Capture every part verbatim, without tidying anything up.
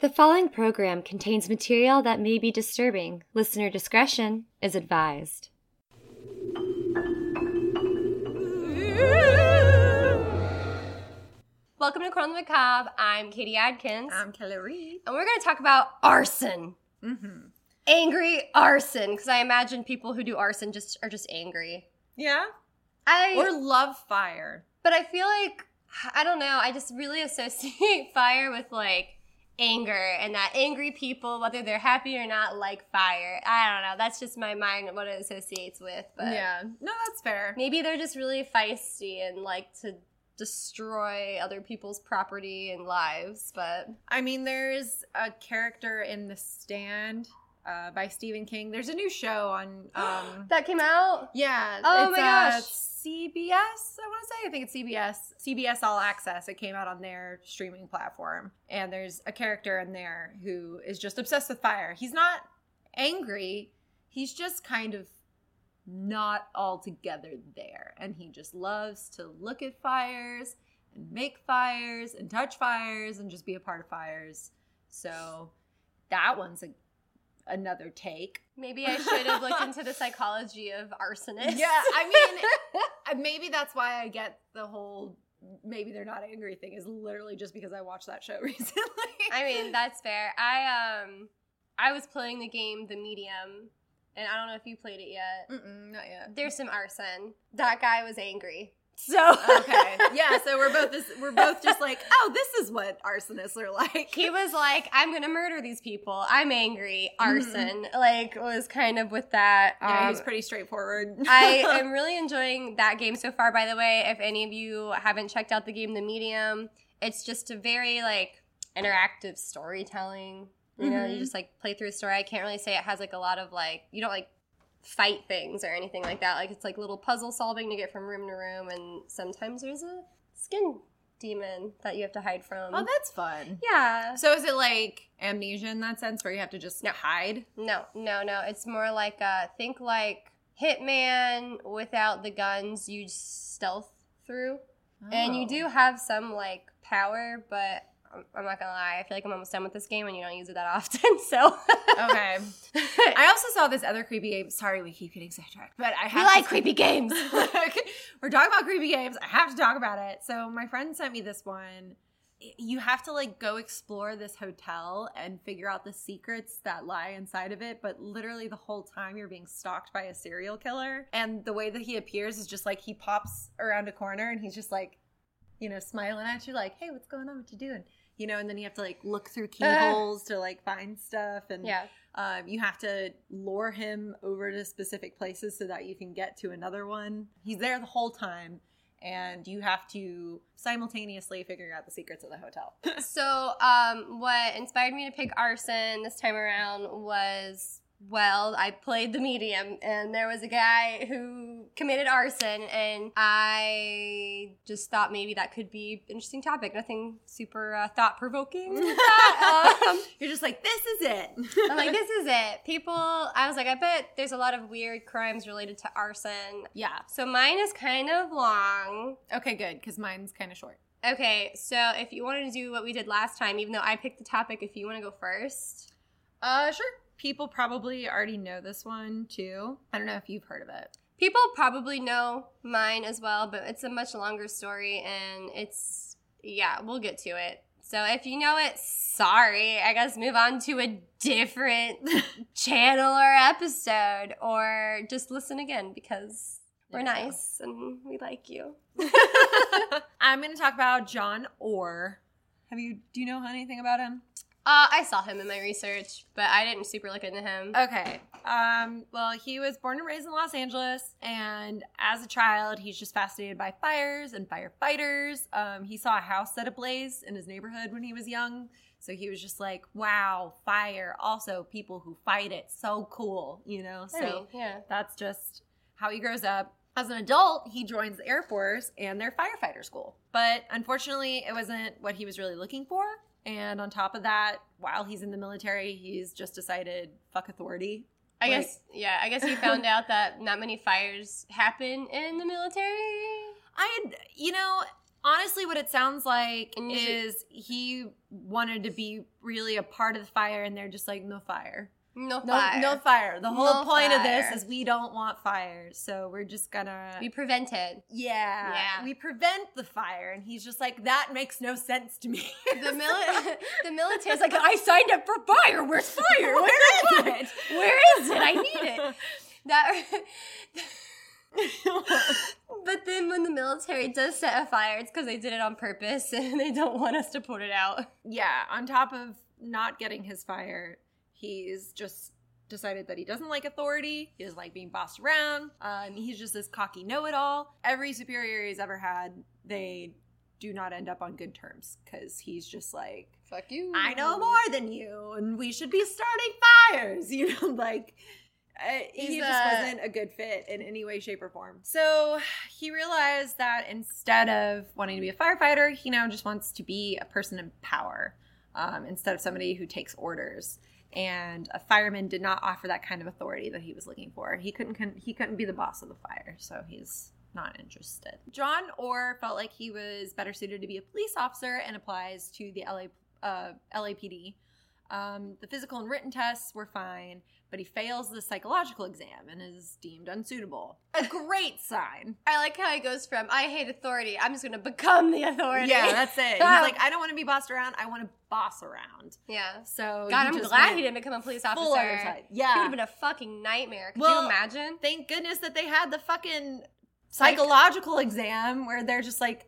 The following program contains material that may be disturbing. Listener discretion is advised. Welcome to Cornel Macabre. I'm Katie Adkins. I'm Kelly Reed. And we're going to talk about arson. Mm-hmm. Angry arson, because I imagine people who do arson just are just angry. Yeah. I or love fire. But I feel like, I don't know, I just really associate fire with like anger, and that angry people, whether they're happy or not, like fire. I don't know. That's just my mind, what it associates with. But yeah. No, that's fair. Maybe they're just really feisty and like to destroy other people's property and lives. But I mean, there's a character in The Stand uh, by Stephen King. There's a new show on... Um, that came out? Yeah. Oh, it's, my gosh. Uh, C B S, I want to say. I think it's C B S. C B S All Access. It came out on their streaming platform. And there's a character in there who is just obsessed with fire. He's not angry. He's just kind of not all together there. And he just loves to look at fires and make fires and touch fires and just be a part of fires. So that one's a another take. Maybe I should have looked into the psychology of arsonists. Yeah, I mean, maybe that's why I get the whole maybe they're not angry thing is literally just because I watched that show recently. I mean, that's fair. I um, I was playing the game The Medium, and I don't know if you played it yet. Mm-mm, not yet. There's some arson. That guy was angry. So okay, yeah. So we're both this, we're both just like, oh, this is what arsonists are like. He was like, I'm gonna murder these people. I'm angry. Arson, mm-hmm. like, was kind of with that. Yeah, um, he was pretty straightforward. I am really enjoying that game so far. By the way, if any of you haven't checked out the game The Medium, it's just a very like interactive storytelling. You know, mm-hmm. you just like play through a story. I can't really say it has like a lot of like you don't like. fight things or anything like that. Like, it's like little puzzle solving to get from room to room, and sometimes there's a skin demon that you have to hide from. Oh, that's fun. Yeah. So is it like Amnesia in that sense, where you have to just no. hide? No, no, no. It's more like, uh, think like Hitman without the guns. You stealth through. Oh. And you do have some, like, power, but I'm not gonna lie, I feel like I'm almost done with this game and you don't use it that often, so. Okay. I also saw this other creepy game. Sorry, we keep getting sidetracked, but I have. We like creepy games. We're talking about creepy games. I have to talk about it. So my friend sent me this one. You have to, like, go explore this hotel and figure out the secrets that lie inside of it, but literally the whole time you're being stalked by a serial killer. And the way that he appears is just, like, he pops around a corner and he's just, like, you know, smiling at you like, hey, what's going on? What you doing? You know, and then you have to, like, look through keyholes uh, to, like, find stuff. And yeah. um, you have to lure him over to specific places so that you can get to another one. He's there the whole time, and you have to simultaneously figure out the secrets of the hotel. So um, what inspired me to pick arson this time around was, well, I played The Medium, and there was a guy who committed arson, and I just thought maybe that could be an interesting topic. Nothing super uh, thought-provoking. um, You're just like, this is it. I'm like, this is it. People, I was like, I bet there's a lot of weird crimes related to arson. Yeah. So mine is kind of long. Okay, good, because mine's kind of short. Okay, so if you wanted to do what we did last time, even though I picked the topic, if you want to go first. Uh, sure. People probably already know this one, too. I don't know if you've heard of it. People probably know mine as well, but it's a much longer story, and it's, yeah, we'll get to it. So if you know it, sorry. I guess move on to a different channel or episode, or just listen again, because we're yeah. nice, and we like you. I'm going to talk about John Orr. Have you, do you know anything about him? Uh, I saw him in my research, but I didn't super look into him. Okay. Um, well, he was born and raised in Los Angeles, and as a child, he's just fascinated by fires and firefighters. Um, he saw a house set ablaze in his neighborhood when he was young, so he was just like, wow, fire. Also, people who fight it, so cool, you know? So I mean, yeah. that's just how he grows up. As an adult, he joins the Air Force and their firefighter school. But unfortunately, it wasn't what he was really looking for. And on top of that, while he's in the military, he's just decided, fuck authority. I like, guess, yeah, I guess he found out that not many fires happen in the military. I, you know, Honestly, what it sounds like is he wanted to be really a part of the fire, and they're just like, no fire. No fire. No, no fire. The whole no point fire. of this is we don't want fire, so we're just gonna... We prevent it. Yeah. Yeah. We prevent the fire, and he's just like, that makes no sense to me. The, mili- the military's like, I signed up for fire. Where's fire? Where, Where is it? it? Where is it? I need it. That... But then when the military does set a fire, it's because they did it on purpose, and they don't want us to put it out. Yeah. On top of not getting his fire... He's just decided that he doesn't like authority. He doesn't like being bossed around. Um, he's just this cocky know-it-all. Every superior he's ever had, they do not end up on good terms because he's just like, fuck you. I know more than you, and we should be starting fires. You know, like, uh, he just a- wasn't a good fit in any way, shape, or form. So he realized that instead of wanting to be a firefighter, he now just wants to be a person in power um, instead of somebody who takes orders. And a fireman did not offer that kind of authority that he was looking for. He couldn't he couldn't be the boss of the fire, so he's not interested. John Orr felt like he was better suited to be a police officer and applies to the L A, uh, L A P D. Um, the physical and written tests were fine, but he fails the psychological exam and is deemed unsuitable. A great sign. I like how he goes from, I hate authority, I'm just going to become the authority. Yeah, that's it. He's like, I don't want to be bossed around, I want to boss around. Yeah. So God, I'm glad he didn't become a police officer. Full oversight. Yeah. He would have been a fucking nightmare. Could well, you imagine? Thank goodness that they had the fucking psychological like, exam where they're just like,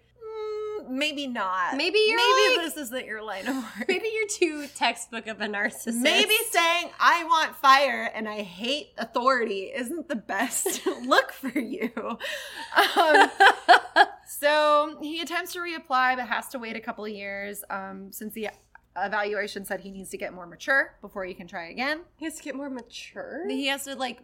maybe not. Maybe you're Maybe like, this isn't your line of work. Maybe you're too textbook of a narcissist. Maybe saying, I want fire and I hate authority isn't the best look for you. Um, so he attempts to reapply but has to wait a couple of years um, since the evaluation said he needs to get more mature before he can try again. He has to get more mature? He has to, like,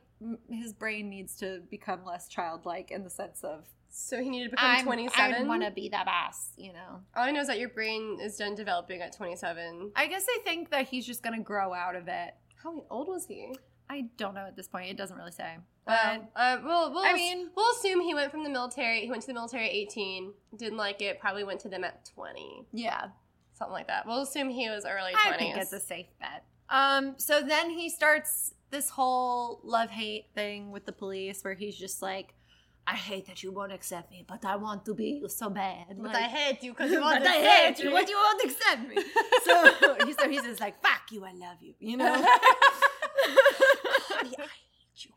his brain needs to become less childlike in the sense of, so he needed to become I'm, twenty-seven? I want to be the boss, you know. All I know is that your brain is done developing at twenty-seven. I guess I think that he's just going to grow out of it. How old was he? I don't know at this point. It doesn't really say. But uh, uh, well, we'll, I mean, we'll assume he went from the military. He went to the military at eighteen, didn't like it, probably went to them at twenty. Yeah. Something like that. We'll assume he was early twenties. I think it's a safe bet. Um, so then he starts this whole love-hate thing with the police where he's just like, I hate that you won't accept me, but I want to be you so bad. But like, I hate you because you won't accept me. But I hate you, but you won't accept me. So, he, so he's just like, fuck you, I love you. You know? I hate you.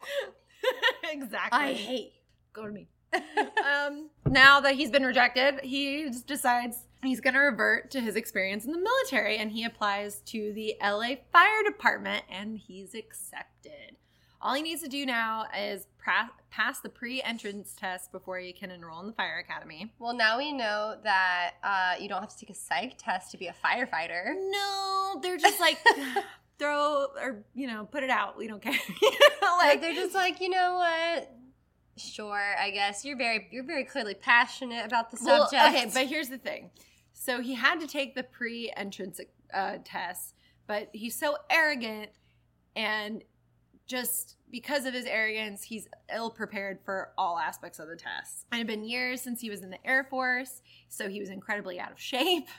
Exactly. I hate you. Go to me. um, now that he's been rejected, he decides he's going to revert to his experience in the military, and he applies to the L A Fire Department, and he's accepted. All he needs to do now is pra- pass the pre-entrance test before he can enroll in the fire academy. Well, now we know that uh, you don't have to take a psych test to be a firefighter. No, they're just like, throw or, you know, put it out. We don't care. You know, like, they're just like, you know what? Sure, I guess. You're very, you're very clearly passionate about the subject. Well, okay, but here's the thing. So he had to take the pre-entrance uh, test, but he's so arrogant and... Just because of his arrogance, he's ill-prepared for all aspects of the test. It had been years since he was in the Air Force, so he was incredibly out of shape.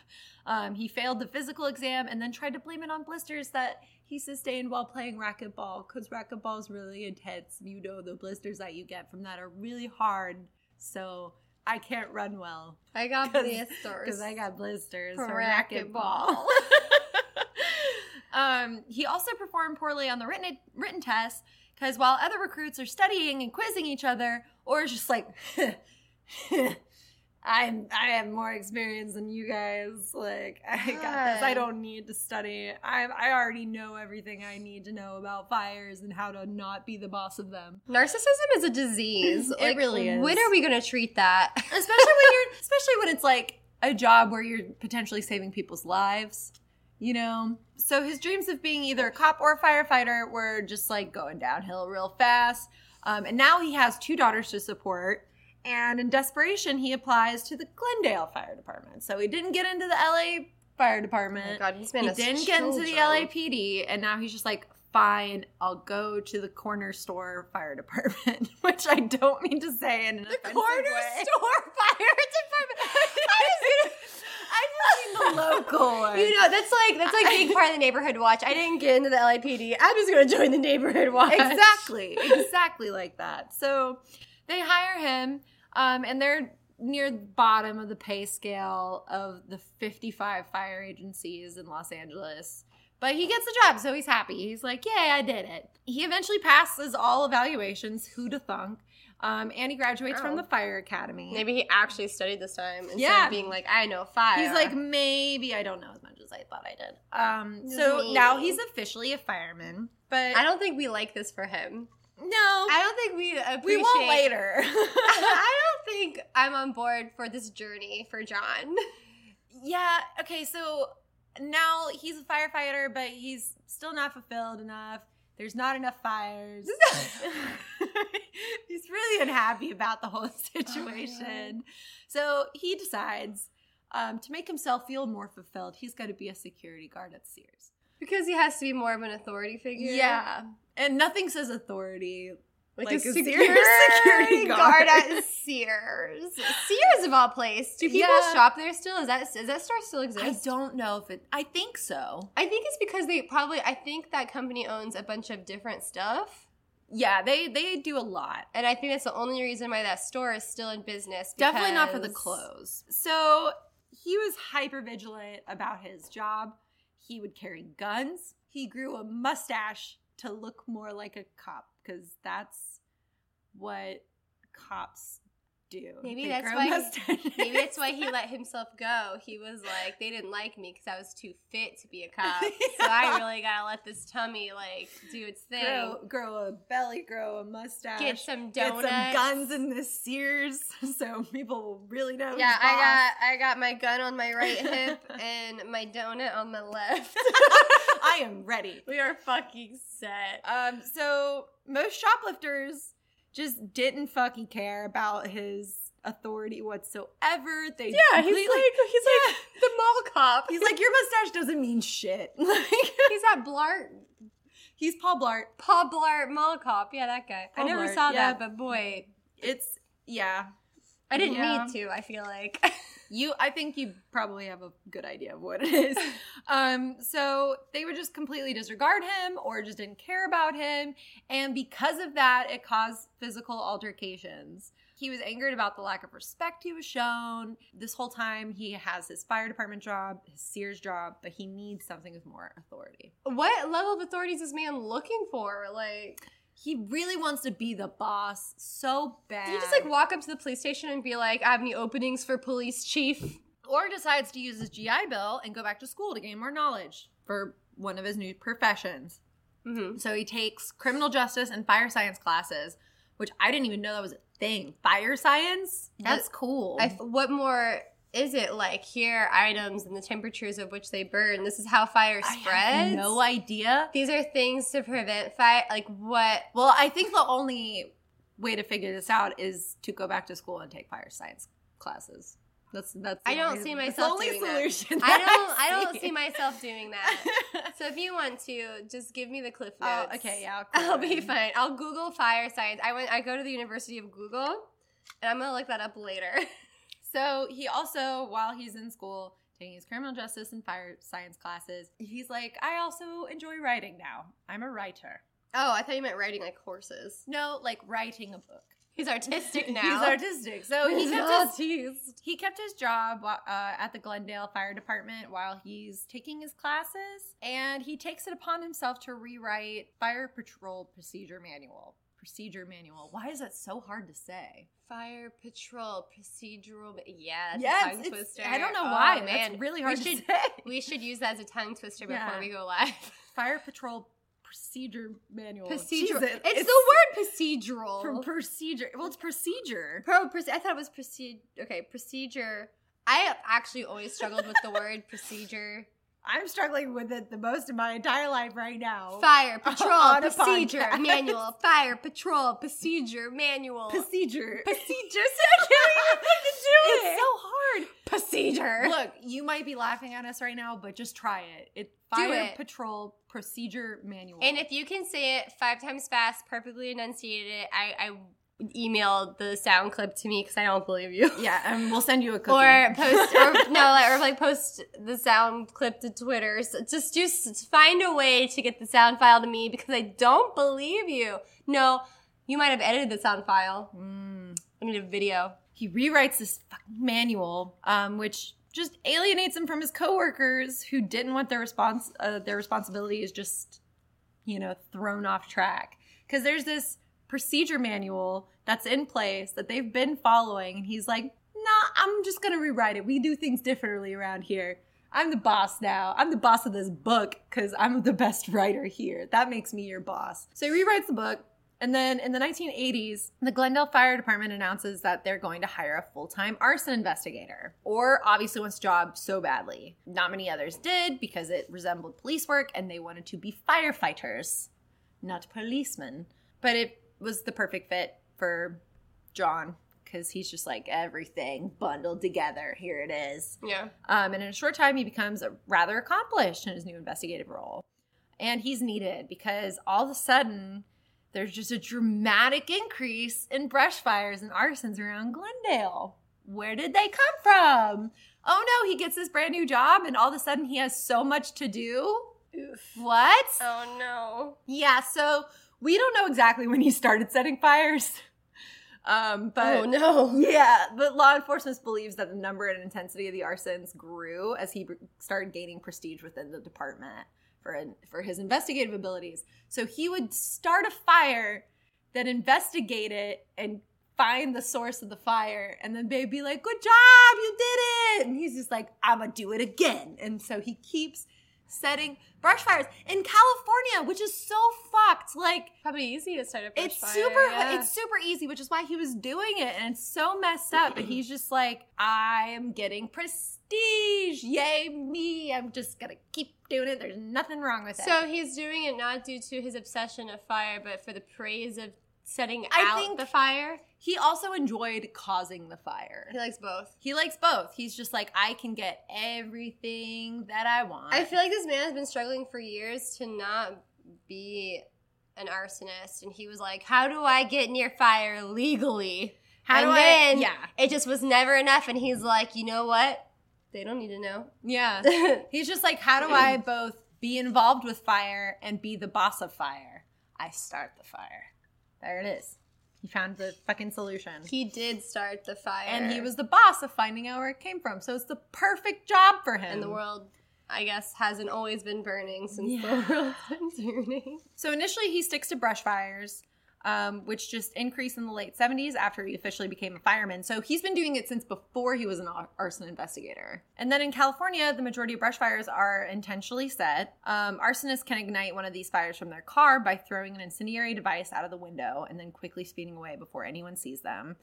Um, he failed the physical exam and then tried to blame it on blisters that he sustained while playing racquetball, because racquetball is really intense. You know, the blisters that you get from that are really hard, so I can't run well. I got blisters. Because I got blisters from racquetball. Um, he also performed poorly on the written written tests because while other recruits are studying and quizzing each other, or just like, I'm I have more experience than you guys. Like, I got this. I don't need to study. I I already know everything I need to know about fires and how to not be the boss of them. Narcissism is a disease. It like, really is. When are we gonna treat that? Especially when you're, especially when it's like a job where you're potentially saving people's lives. You know, so his dreams of being either a cop or a firefighter were just like going downhill real fast. Um, and now he has two daughters to support. And in desperation, he applies to the Glendale Fire Department. So he didn't get into the L A Fire Department. Oh my God, he's been he didn't children. get into the L A P D. And now he's just like, fine, I'll go to the corner store fire department, which I don't mean to say in an offensive way. The corner store fire department. I was gonna, I just mean the local one. You know, that's like that's like being part of the neighborhood watch. I didn't get into the L A P D. I'm just gonna join the neighborhood watch. Exactly, exactly like that. So they hire him, um, and they're near the bottom of the pay scale of the fifty-five fire agencies in Los Angeles. But he gets the job, so he's happy. He's like, yay, I did it. He eventually passes all evaluations, who to thunk, um, and he graduates oh. from the fire academy. Maybe he actually studied this time instead yeah. of being like, I know fire. He's like, maybe I don't know as much as I thought I did. Um, so maybe. Now he's officially a fireman. But I don't think we like this for him. No. I don't think we appreciate. We won't later. I don't think I'm on board for this journey for John. Yeah, okay, so... Now he's a firefighter, but he's still not fulfilled enough. There's not enough fires. He's really unhappy about the whole situation. Oh, so he decides um, to make himself feel more fulfilled, he's got to be a security guard at Sears. Because he has to be more of an authority figure. Yeah. And nothing says authority Like, like a, a secure security guard. guard at Sears. Sears of all places. Do people yeah. shop there still? Is that is that store still exist? I don't know if it. I think so. I think it's because they probably. I think that company owns a bunch of different stuff. Yeah, they they do a lot, and I think that's the only reason why that store is still in business. Definitely not for the clothes. So he was hyper vigilant about his job. He would carry guns. He grew a mustache to look more like a cop. Because that's what cops do. Maybe they that's why. He, maybe that's why he let himself go. He was like, they didn't like me because I was too fit to be a cop. Yeah. So I really gotta let this tummy like do its thing. Grow, grow a belly, grow a mustache. Get some donuts. Get some guns in the Sears, so people will really know. Yeah, who's I boss. got I got my gun on my right hip and my donut on the left. I am ready. We are fucking set. Um, so. Most shoplifters just didn't fucking care about his authority whatsoever. They yeah, he's like he's yeah. like the mall cop. He's like, your mustache doesn't mean shit. Like he's at Blart. He's Paul Blart. Paul Blart mall cop. Yeah, that guy. Paul I never Blart, saw yeah. that, but boy, it's yeah. I didn't yeah. need to. I feel like you. I think you probably have a good idea of what it is. Um, so they would just completely disregard him or just didn't care about him. And because of that, it caused physical altercations. He was angered about the lack of respect he was shown. This whole time, he has his fire department job, his Sears job, but he needs something with more authority. What level of authority is this man looking for? Like... He really wants to be the boss so bad. Did he just like walk up to the police station and be like, I have any openings for police chief? Or decides to use his G I Bill and go back to school to gain more knowledge for one of his new professions. Mm-hmm. So he takes criminal justice and fire science classes, which I didn't even know that was a thing. Fire science? That's, That's cool. I, what more is it like? Here are items and the temperatures of which they burn. This is how fire spreads. I have no idea. These are things to prevent fire. Like what? Well, I think the only way to figure this out is to go back to school and take fire science classes. That's that's. I don't see myself doing that. That's the only solution. I don't. I don't see myself doing that. So if you want to, just give me the Cliff Notes. Oh, okay. Yeah, I'll, I'll be fine. I'll Google fire science. I went. I go to the University of Google, and I'm gonna look that up later. So he also, while he's in school, taking his criminal justice and fire science classes, he's like, I also enjoy writing now. I'm a writer. Oh, I thought you meant writing like horses. No, like writing a book. He's artistic now. He's artistic. So he kept his, he kept his job uh, at the Glendale Fire Department while he's taking his classes, and he takes it upon himself to rewrite Fire Patrol Procedure Manual. Procedure manual. Why is that so hard to say? Fire patrol procedural. Yeah, that's yes, a tongue twister. I don't know oh, why, man. It's really hard we to should, say. We should use that as a tongue twister yeah. before we go live. Fire patrol procedure manual. Procedural. It's, it's the word procedural. From procedure. Well, it's procedure. Pro. Proce- I thought it was procedure. Okay, procedure. I have actually always struggled with the word procedure. I'm struggling with it the most in my entire life right now. Fire patrol procedure manual. Fire patrol procedure manual. Procedure. Procedure. I can't even do it. It's so hard. procedure. Look, you might be laughing at us right now, but just try it. It Fire Do it. Patrol procedure manual. And if you can say it five times fast, perfectly enunciated it, I, I email the sound clip to me because I don't believe you. Yeah, and we'll send you a cookie. Or post, or no, or like post the sound clip to Twitter. So just just find a way to get the sound file to me because I don't believe you. No, you might have edited the sound file. Mm. I need a video. He rewrites this fucking manual, um, which just alienates him from his coworkers who didn't want their response, uh, their responsibilities just, you know, thrown off track. Because there's this procedure manual that's in place that they've been following, and he's like, nah, I'm just going to rewrite it. We do things differently around here. I'm the boss now. I'm the boss of this book because I'm the best writer here. That makes me your boss. So he rewrites the book. And then in the nineteen eighties, the Glendale Fire Department announces that they're going to hire a full-time arson investigator. Orr obviously wants a job so badly. Not many others did because it resembled police work and they wanted to be firefighters, not policemen. But it was the perfect fit for John because he's just like everything bundled together. Here it is. Yeah. Um, and in a short time, he becomes rather accomplished in his new investigative role. And he's needed because all of a sudden – there's just a dramatic increase in brush fires and arsons around Glendale. Where did they come from? Oh, no, he gets this brand new job, and all of a sudden he has so much to do? Oof. What? Oh, no. Yeah, so we don't know exactly when he started setting fires. Um, but, oh, no. Yeah, but law enforcement believes that the number and intensity of the arsons grew as he started gaining prestige within the department. For, for his investigative abilities. So he would start a fire, then investigate it and find the source of the fire. And then they'd be like, good job, you did it. And he's just like, I'm going to do it again. And so he keeps setting brush fires in California, which is so fucked. Like, probably easy to start a brush it's fire. Super, yeah. It's super easy, which is why he was doing it. And it's so messed up. And he's just like, I am getting prestige. Yay, me. I'm just going to keep doing it. There's nothing wrong with it. So he's doing it not due to his obsession of fire, but for the praise of setting I out think the fire. He also enjoyed causing the fire. He likes both. He likes both. He's just like, I can get everything that I want. I feel like this man has been struggling for years to not be an arsonist. And he was like, how do I get near fire legally? How and do then, I? Yeah. It just was never enough. And he's like, you know what? They don't need to know. Yeah. He's just like, how do I both be involved with fire and be the boss of fire? I start the fire. There it is. He found the fucking solution. He did start the fire. And he was the boss of finding out where it came from. So it's the perfect job for him. And the world, I guess, hasn't always been burning since yeah. the world's been burning. So initially he sticks to brush fires, um, which just increased in the late seventies after he officially became a fireman. So he's been doing it since before he was an arson investigator. And then in California, the majority of brush fires are intentionally set. Um, arsonists can ignite one of these fires from their car by throwing an incendiary device out of the window and then quickly speeding away before anyone sees them.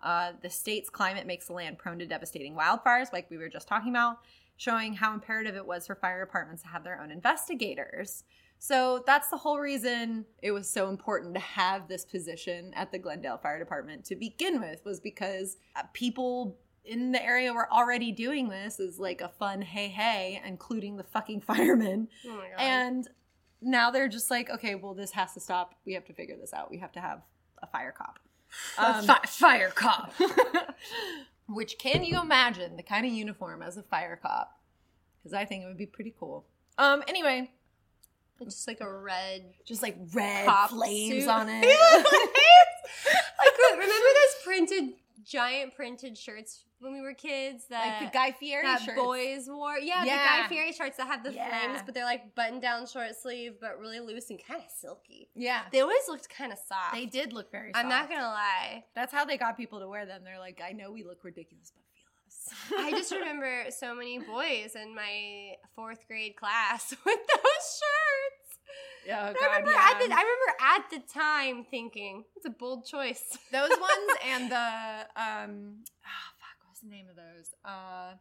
Uh, the state's climate makes the land prone to devastating wildfires, like we were just talking about, showing how imperative it was for fire departments to have their own investigators. So that's the whole reason it was so important to have this position at the Glendale Fire Department to begin with, was because people in the area were already doing this as like a fun hey hey, including the fucking firemen. Oh my God. And now they're just like, okay, well, this has to stop. We have to figure this out. We have to have a fire cop. Um, a fi- fire cop. Which, can you imagine the kind of uniform as a fire cop? Because I think it would be pretty cool. Um. Anyway. Just like a red, just like red flames suit on it. Like, remember those printed, giant printed shirts when we were kids? That, like the Guy Fieri that shirts. Boys wore. Yeah, yeah, the Guy Fieri shirts that have the yeah. flames, but they're like button down short sleeve, but really loose and kind of silky. Yeah. They always looked kind of soft. They did look very soft. I'm not going to lie. That's how they got people to wear them. They're like, I know we look ridiculous, but. I just remember so many boys in my fourth grade class with those shirts. Yeah, oh, God, I remember yeah. At the, I remember at the time thinking it's a bold choice. Those ones and the um, oh, fuck, what's the name of those? Uh,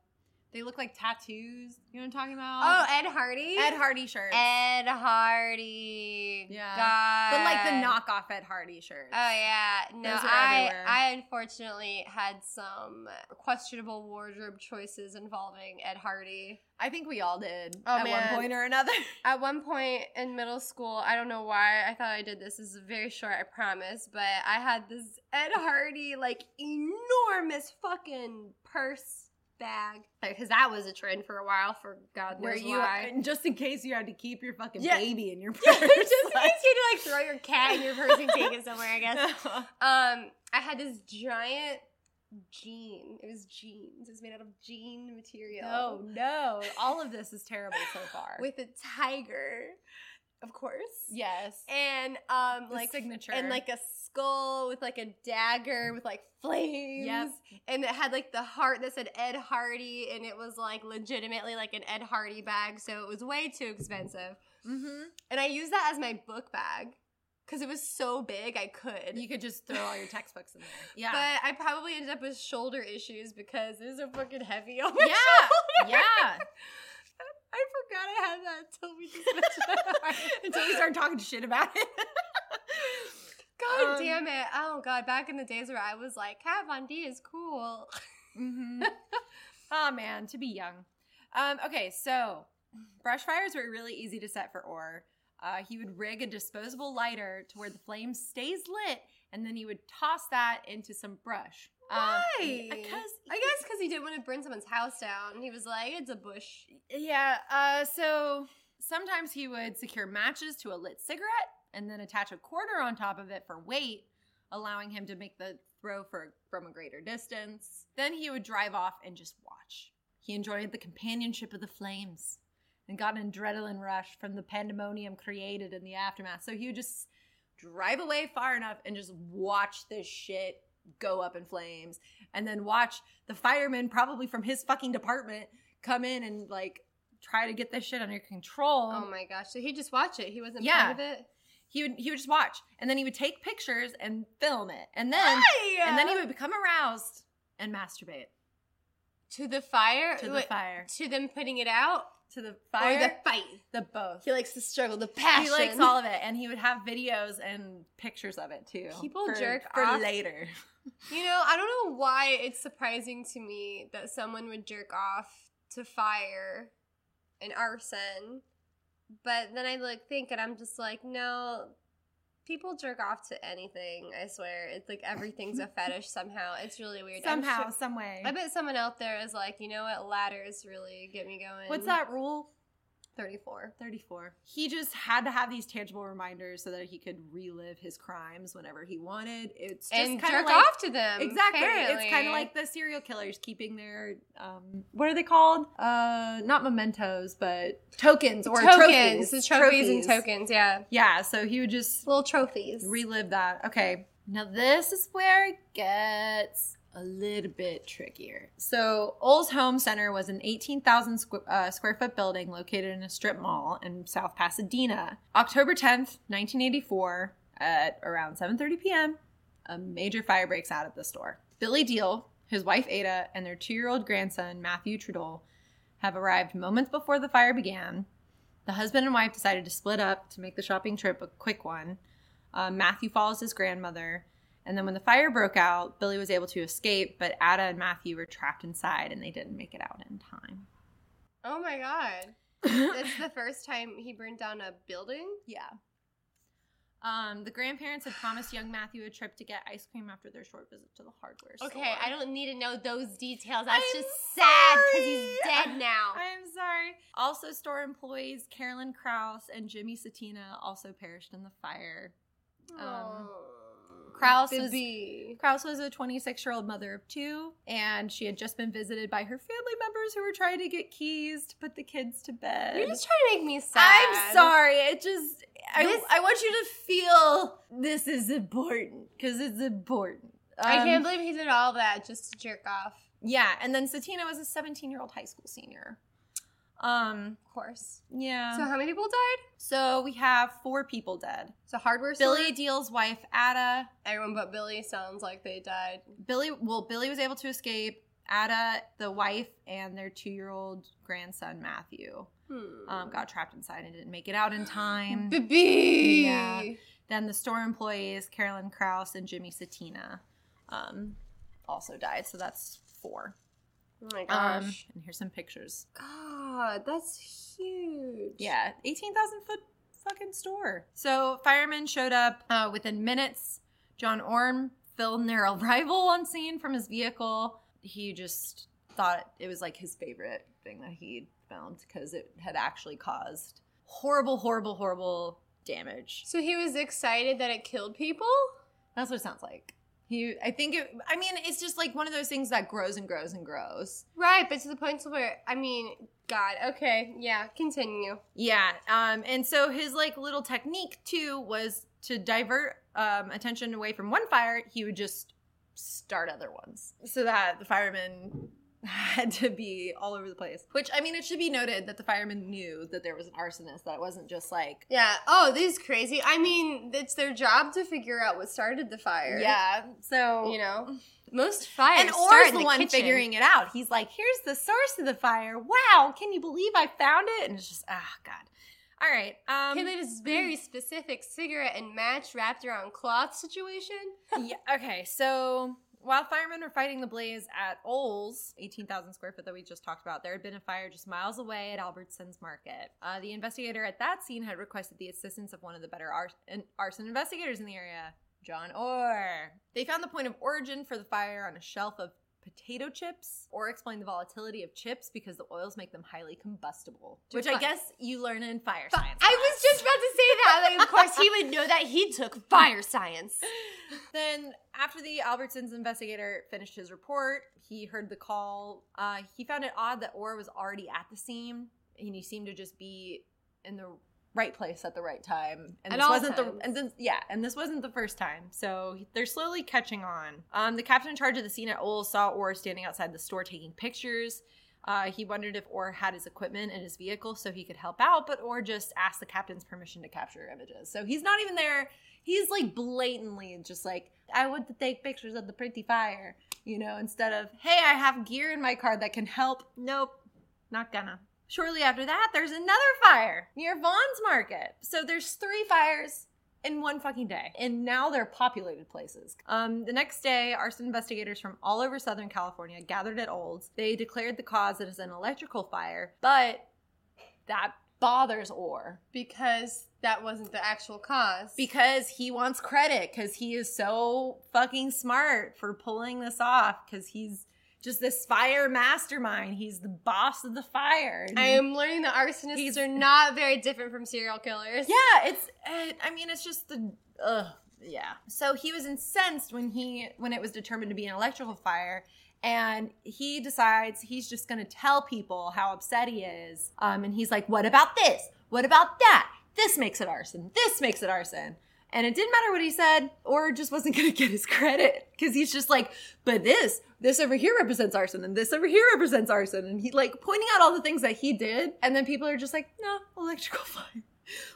They look like tattoos. You know what I'm talking about? Oh, Ed Hardy? Ed Hardy shirts. Ed Hardy. Yeah. God. But like the knockoff Ed Hardy shirts. Oh, yeah. No, I, I unfortunately had some questionable wardrobe choices involving Ed Hardy. I think we all did oh, at man. one point or another. At one point in middle school, I don't know why I thought I did this. This is very short, I promise. But I had this Ed Hardy, like, enormous fucking purse bag. Because that was a trend for a while, for God knows you, why. Just in case you had to keep your fucking yeah. baby in your purse. Yeah, just in like. case you had to, like, throw your cat in your purse and take it somewhere, I guess. No. Um, I had this giant... jean. It was jeans. It was made out of jean material. Oh, no. All of this is terrible so far. With a tiger, of course. Yes. And, um, the like, signature. And, like, a skull with, like, a dagger with, like, flames. Yes. And it had, like, the heart that said Ed Hardy, and it was, like, legitimately, like, an Ed Hardy bag, so it was way too expensive. Mm-hmm. And I used that as my book bag. Because it was so big, I could. You could just throw all your textbooks in there. Yeah. But I probably ended up with shoulder issues because it was so fucking heavy on my yeah. shoulder. Yeah. I forgot I had that until we just until we started talking shit about it. God um, damn it. Oh, God. Back in the days where I was like, Kat Von D is cool. Mm-hmm. Oh, man. To be young. Um, okay. So, brush fires were really easy to set for Orr. Uh, he would rig a disposable lighter to where the flame stays lit, and then he would toss that into some brush. Why? Um, he, I guess because he didn't want to burn someone's house down. And he was like, it's a bush. Yeah, uh, so sometimes he would secure matches to a lit cigarette and then attach a quarter on top of it for weight, allowing him to make the throw for, from a greater distance. Then he would drive off and just watch. He enjoyed the companionship of the flames and got an adrenaline rush from the pandemonium created in the aftermath. So he would just drive away far enough and just watch this shit go up in flames. And then watch the firemen, probably from his fucking department, come in and, like, try to get this shit under control. Oh, my gosh. So he'd just watch it? He wasn't yeah. part of it? He would he would just watch. And then he would take pictures and film it. And then, hey! and then he would become aroused and masturbate. To the fire? To the Wait, fire. To them putting it out? To the fire. Or the fight. The both. He likes the struggle, the passion. He likes all of it. And he would have videos and pictures of it, too. People for, jerk for off. For later. You know, I don't know why it's surprising to me that someone would jerk off to fire and arson. But then I like think and I'm just like, no, people jerk off to anything, I swear. It's like everything's a fetish somehow. It's really weird. Somehow, sure, some way. I bet someone out there is like, you know what? Ladders really get me going. What's that rule? thirty-four. thirty-four. He just had to have these tangible reminders so that he could relive his crimes whenever he wanted. It's just and jerk like, off to them. Exactly. Apparently. It's kind of like the serial killers keeping their, um, what are they called? Uh, not mementos, but tokens or tokens. trophies. Trophies. Trophies and tokens, yeah. Yeah, so he would just. Little trophies. Relive that. Okay. Now this is where it gets a little bit trickier. So, Ole's Home Center was an eighteen thousand squ- uh, square foot building located in a strip mall in South Pasadena. October tenth, nineteen eighty-four, at around seven thirty p.m., a major fire breaks out at the store. Billy Deal, his wife Ada, and their two-year-old grandson, Matthew Trudel, have arrived moments before the fire began. The husband and wife decided to split up to make the shopping trip a quick one. Uh, Matthew follows his grandmother. And then when the fire broke out, Billy was able to escape, but Ada and Matthew were trapped inside, and they didn't make it out in time. Oh, my God. That's the first time he burned down a building? Yeah. Um, the grandparents had promised young Matthew a trip to get ice cream after their short visit to the hardware store. Okay, I don't need to know those details. That's I'm just sorry. sad because he's dead now. I'm sorry. Also, store employees Carolyn Krause and Jimmy Satina also perished in the fire. Um, oh. Krause was, Krause was a twenty-six-year-old mother of two, and she had just been visited by her family members who were trying to get keys to put the kids to bed. You're just trying to make me sad. I'm sorry. It just I, I want you to feel this is important, because it's important. Um, I can't believe he did all that just to jerk off. Yeah, and then Satina was a seventeen-year-old high school senior. Um, of course. Yeah. So how many people died? So we have four people dead. So hardware store? Billy Deal's wife, Ada. Everyone but Billy sounds like they died. Billy, well, Billy was able to escape. Ada, the wife, and their two-year-old grandson, Matthew, hmm. um, got trapped inside and didn't make it out in time. Baby! Yeah. Then the store employees, Carolyn Krause and Jimmy Satina, um, also died. So that's four. Oh, my gosh. Um, and here's some pictures. God, that's huge. Yeah, eighteen thousand foot fucking store. So firemen showed up uh, within minutes. John Orr filmed their arrival on scene from his vehicle. He just thought it was like his favorite thing that he found because it had actually caused horrible, horrible, horrible damage. So he was excited that it killed people? That's what it sounds like. He, I think it, I mean, it's just like one of those things that grows and grows and grows. Right, but to the point where, I mean, God, okay, yeah, continue. Yeah, um, and so his like little technique too was to divert um, attention away from one fire. He would just start other ones so that the firemen had to be all over the place. Which, I mean, it should be noted that the firemen knew that there was an arsonist, that it wasn't just like... Yeah. Oh, this is crazy. I mean, it's their job to figure out what started the fire. Yeah. So... You know? Most fires and start in the, the one kitchen. Figuring it out. He's like, here's the source of the fire. Wow, can you believe I found it? And it's just, ah, oh, God. All right. Um, okay, that is very specific cigarette and match wrapped around cloth situation. Yeah. Okay, so... While firemen were fighting the blaze at Ole's, eighteen thousand square foot that we just talked about, there had been a fire just miles away at Albertson's Market. Uh, the investigator at that scene had requested the assistance of one of the better ars- arson investigators in the area, John Orr. They found the point of origin for the fire on a shelf of potato chips. Orr explained the volatility of chips because the oils make them highly combustible, which I guess you learn in fire but science. I was just about to say that. Like, of course, he would know that. He took fire science. Then... After the Albertsons investigator finished his report, he heard the call. Uh, he found it odd that Orr was already at the scene, and he seemed to just be in the right place at the right time. And at this all wasn't times. the and then, yeah, and this wasn't the first time. So they're slowly catching on. Um, the captain in charge of the scene at Ole saw Orr standing outside the store taking pictures. Uh, he wondered if Orr had his equipment in his vehicle so he could help out, but Orr just asked the captain's permission to capture images. So he's not even there. He's like blatantly just like, I want to take pictures of the pretty fire, you know, instead of, hey, I have gear in my car that can help. Nope, not gonna. Shortly after that, there's another fire near Vaughn's Market. So there's three fires in one fucking day. And now they're populated places. Um, the next day, arson investigators from all over Southern California gathered at Olds. They declared the cause as an electrical fire, but that bothers Orr. Because that wasn't the actual cause. Because he wants credit, because he is so fucking smart for pulling this off, because he's just this fire mastermind. He's the boss of the fire. I am learning that arsonists are not very different from serial killers. Yeah, it's, uh, I mean, it's just the, ugh, yeah. So he was incensed when he, when it was determined to be an electrical fire. And he decides he's just going to tell people how upset he is. Um, and he's like, what about this? What about that? This makes it arson. This makes it arson. And it didn't matter what he said, or just wasn't going to get his credit. Because he's just like, but this, this over here represents arson. And this over here represents arson. And he like pointing out all the things that he did. And then people are just like, no, electrical fire.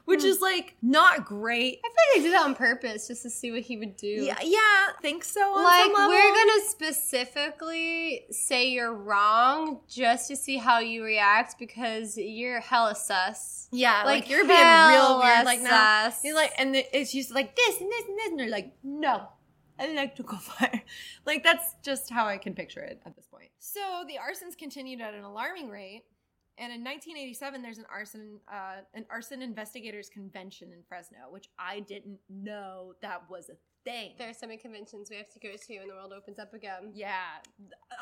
Which mm. is, like, not great. I feel like they did that on purpose just to see what he would do. Yeah, yeah, I think so on like, some level. We're going to specifically say you're wrong just to see how you react because you're hella sus. Yeah, like, like you're being real weird. Like, now, you're like, and it's just like this and this and this. And they're like, no. Electrical fire. Like, that's just how I can picture it at this point. So the arsons continued at an alarming rate. And in nineteen eighty-seven, there's an arson uh, an arson investigators convention in Fresno, which I didn't know that was a thing. There are so many conventions we have to go to when the world opens up again. Yeah.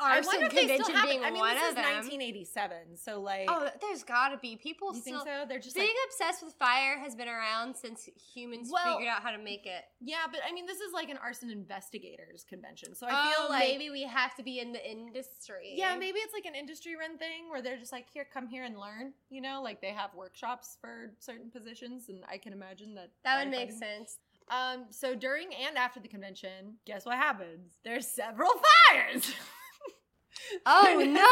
Arson I wonder if convention they still being I mean, one of them. I mean, this is nineteen eighty-seven, so like... Oh, there's gotta be. People you still... You think so? They're just being like, obsessed with fire has been around since humans well, figured out how to make it. Yeah, but I mean, this is like an arson investigators convention, so I oh, feel like... maybe we have to be in the industry. Yeah, maybe it's like an industry-run thing where they're just like, here, come here and learn, you know? Like, they have workshops for certain positions, and I can imagine that... That would make fighting. sense. Um, so during and after the convention, guess what happens? There's several fires! Oh, no!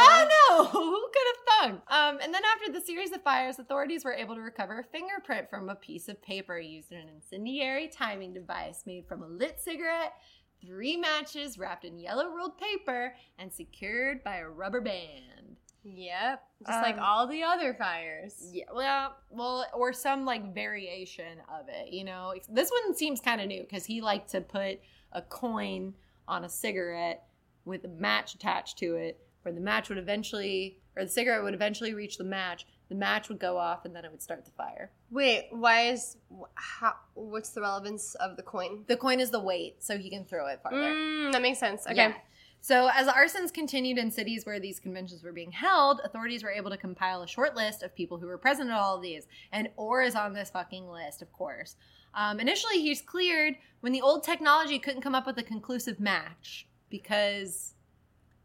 Oh, no! Who could have thunk? Um, and then after the series of fires, authorities were able to recover a fingerprint from a piece of paper used in an incendiary timing device made from a lit cigarette, three matches wrapped in yellow rolled paper and secured by a rubber band. Yep. Just um, like all the other fires. Yeah. Well, well, or some like variation of it, you know. This one seems kind of new because he liked to put a coin on a cigarette with a match attached to it, where the match would eventually, or the cigarette would eventually reach the match. The match would go off, and then it would start the fire. Wait, why is, how, what's the relevance of the coin? The coin is the weight, so he can throw it farther. Mm, that makes sense. Okay. Yeah. So as arsons continued in cities where these conventions were being held, authorities were able to compile a short list of people who were present at all of these. And Orr is on this fucking list, of course. Um, initially, he's cleared when the old technology couldn't come up with a conclusive match because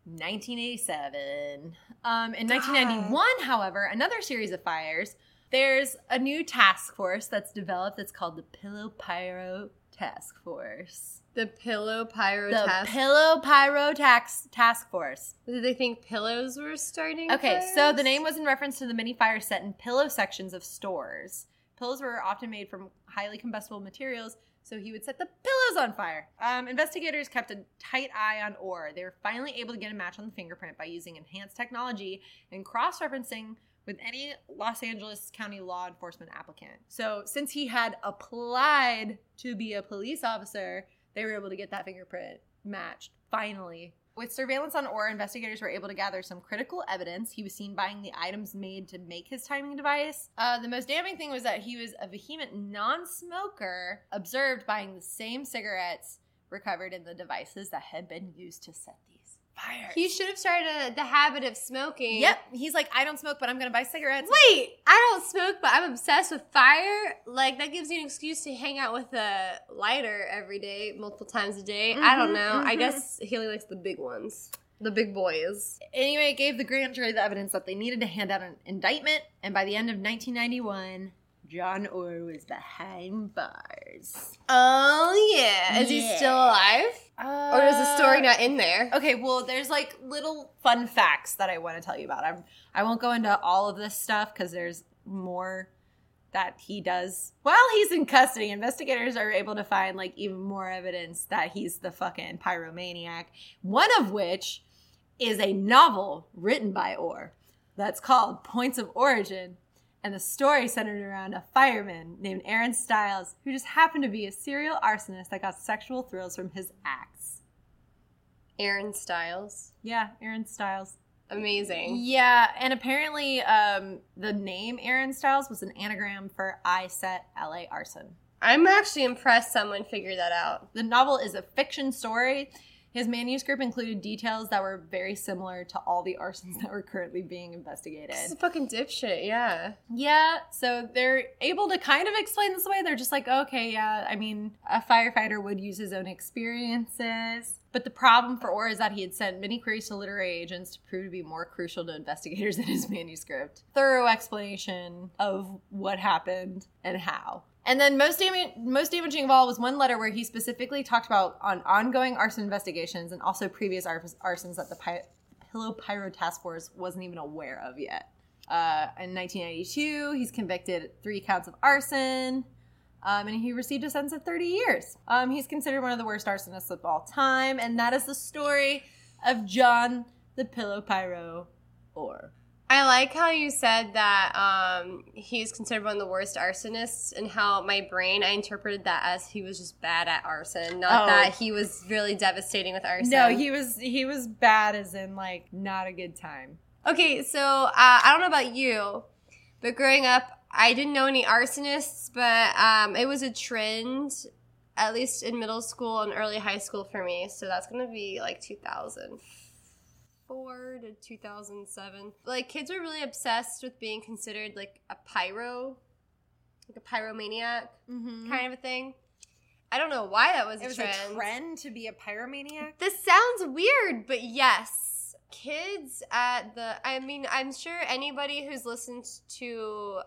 nineteen eighty-seven. Um, in nineteen ninety-one, ah. however, another series of fires, there's a new task force that's developed that's called the Pillow Pyro Task Force. The Pillow Pyro the Task Force. The Pillow Pyro tax, Task Force. Did they think pillows were starting Okay, fires? So the name was in reference to the many fires set in pillow sections of stores. Pillows were often made from highly combustible materials, so he would set the pillows on fire. Um, investigators kept a tight eye on Orr. They were finally able to get a match on the fingerprint by using enhanced technology and cross-referencing with any Los Angeles County law enforcement applicant. So since he had applied to be a police officer, they were able to get that fingerprint matched, finally. With surveillance on Orr, investigators were able to gather some critical evidence. He was seen buying the items made to make his timing device. Uh, the most damning thing was that he was a vehement non-smoker, observed buying the same cigarettes recovered in the devices that had been used to set these fires. He should have started a, the habit of smoking. Yep. He's like, I don't smoke, but I'm going to buy cigarettes. Wait, I don't smoke, but I'm obsessed with fire? Like, that gives you an excuse to hang out with a lighter every day, multiple times a day. Mm-hmm, I don't know. Mm-hmm. I guess he only likes the big ones. The big boys. Anyway, it gave the grand jury the evidence that they needed to hand out an indictment, and by the end of nineteen ninety-one, John Orr was behind bars. Oh, yeah. Is yeah. he still alive? Uh, or is the story not in there? Okay, well, there's, like, little fun facts that I want to tell you about. I'm, I won't go into all of this stuff because there's more that he does. While he's in custody, investigators are able to find, like, even more evidence that he's the fucking pyromaniac, one of which is a novel written by Orr that's called Points of Origin. And the story centered around a fireman named Aaron Stiles, who just happened to be a serial arsonist that got sexual thrills from his acts. Aaron Stiles? Yeah, Aaron Stiles. Amazing. Yeah, and apparently um, the name Aaron Stiles was an anagram for I Set L A Arson. I'm actually impressed someone figured that out. The novel is a fiction story. His manuscript included details that were very similar to all the arsons that were currently being investigated. This is a fucking dipshit, yeah. Yeah, so they're able to kind of explain this away. They're just like, okay, yeah, I mean, a firefighter would use his own experiences. But the problem for Orr is that he had sent many queries to literary agents to prove to be more crucial to investigators than his manuscript. Thorough explanation of what happened and how. And then most dam- most damaging of all was one letter where he specifically talked about on ongoing arson investigations and also previous ar- arsons that the Pi- Pillow Pyro Task Force wasn't even aware of yet. Uh, in nineteen ninety-two, he's convicted three counts of arson, um, and he received a sentence of thirty years. Um, he's considered one of the worst arsonists of all time, and that is the story of John the Pillow Pyro Orr. I like how you said that um, he's considered one of the worst arsonists, and how my brain, I interpreted that as he was just bad at arson, not oh. that he was really devastating with arson. No, he was he was bad as in, like, not a good time. Okay, so uh, I don't know about you, but growing up, I didn't know any arsonists, but um, it was a trend, at least in middle school and early high school for me, so that's going to be, like, two thousand. To two thousand seven. Like, kids were really obsessed with being considered like a pyro, like a pyromaniac mm-hmm. kind of a thing. I don't know why that was it a was trend. It was a trend to be a pyromaniac? This sounds weird, but yes. Kids at the, I mean, I'm sure anybody who's listened to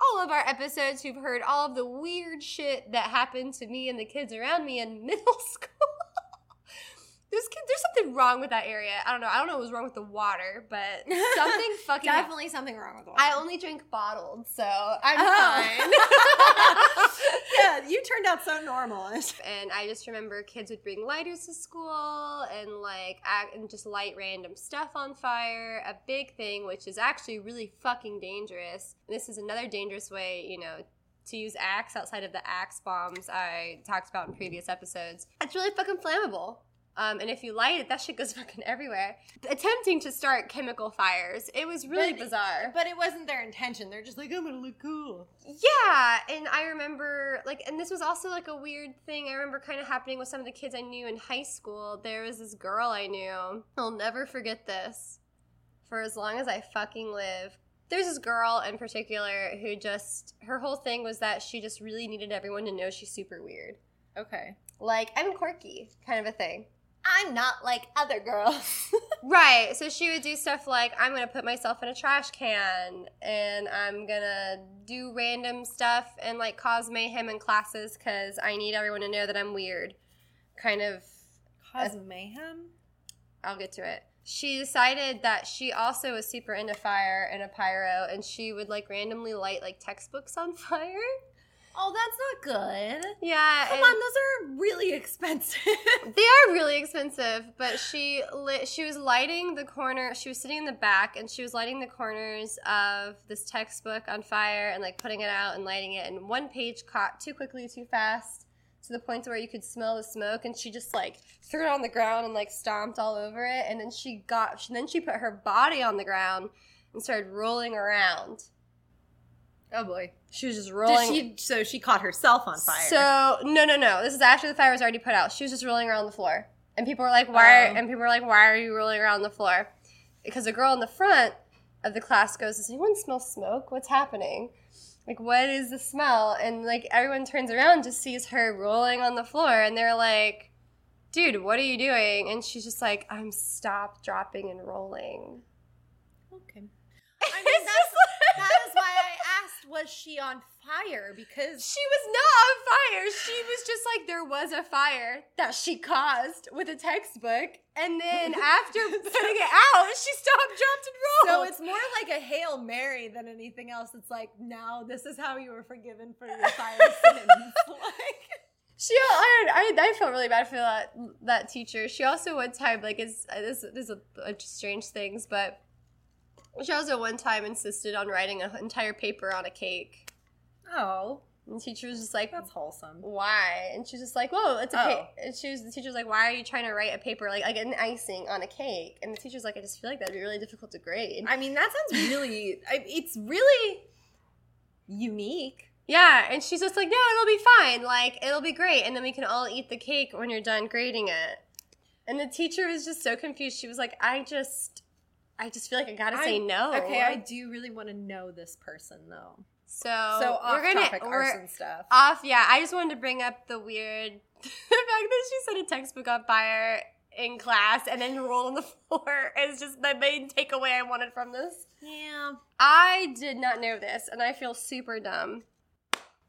all of our episodes who've heard all of the weird shit that happened to me and the kids around me in middle school. There's, there's something wrong with that area. I don't know. I don't know what was wrong with the water, but something fucking... Definitely ha- something wrong with the water. I only drink bottled, so I'm oh. fine. Yeah, you turned out so normal. And I just remember kids would bring lighters to school and like act, and just light random stuff on fire. A big thing, which is actually really fucking dangerous. And this is another dangerous way, you know, to use axe outside of the axe bombs I talked about in previous episodes. It's really fucking flammable. Um, and if you light it, that shit goes fucking everywhere. Attempting to start chemical fires. It was really but, bizarre. But it wasn't their intention. They're just like, I'm going to look cool. Yeah. And I remember, like, and this was also, like, a weird thing I remember kind of happening with some of the kids I knew in high school. There was this girl I knew. I'll never forget this for as long as I fucking live. There's this girl in particular who just, her whole thing was that she just really needed everyone to know she's super weird. Okay. Like, I'm quirky kind of a thing. I'm not like other girls. Right. So she would do stuff like, I'm going to put myself in a trash can, and I'm going to do random stuff and, like, cause mayhem in classes because I need everyone to know that I'm weird. Kind of. Cause a- mayhem? I'll get to it. She decided that she also was super into fire and a pyro, and she would, like, randomly light, like, textbooks on fire. Oh, that's not good. Yeah. Come on, those are really expensive. They are really expensive, but she lit, she was lighting the corner. She was sitting in the back, and she was lighting the corners of this textbook on fire and, like, putting it out and lighting it. And one page caught too quickly, too fast, to the point where you could smell the smoke, and she just, like, threw it on the ground and, like, stomped all over it. And then she got, then she put her body on the ground and started rolling around. Oh, boy. She was just rolling. Did she, so she caught herself on fire. So, no, no, no. This is after the fire was already put out. She was just rolling around the floor. And people were like, why, oh. and people were like, why are you rolling around the floor? Because a girl in the front of the class goes, does anyone smell smoke? What's happening? Like, what is the smell? And, like, everyone turns around and just sees her rolling on the floor. And they're like, dude, what are you doing? And she's just like, I'm stop, dropping, and rolling. Okay. I mean, that's, that is why I asked, was she on fire? Because she was not on fire. She was just like, there was a fire that she caused with a textbook. And then after putting it out, she stopped, dropped, and rolled. So it's more like a Hail Mary than anything else. It's like, now this is how you were forgiven for your fire sins. Like... She, I, I, I felt really bad for that that teacher. She also one time, like, is this is a bunch of strange things, but... She also one time insisted on writing an entire paper on a cake. Oh. And the teacher was just like, that's wholesome. Why? And she was just like, whoa, it's a oh. cake. And she was, the teacher was like, why are you trying to write a paper, like, like an icing on a cake? And the teacher's like, I just feel like that'd be really difficult to grade. I mean, that sounds really, I, it's really unique. Yeah, and she's just like, no, it'll be fine. Like, it'll be great. And then we can all eat the cake when you're done grading it. And the teacher was just so confused. She was like, I just... I just feel like I gotta I, say no. Okay, I do really want to know this person though. So, so off we're gonna, topic we're arson stuff. Off, yeah. I just wanted to bring up the weird the fact that she set a textbook on fire in class and then rolled on the floor. It's just the main takeaway I wanted from this. Yeah. I did not know this, and I feel super dumb.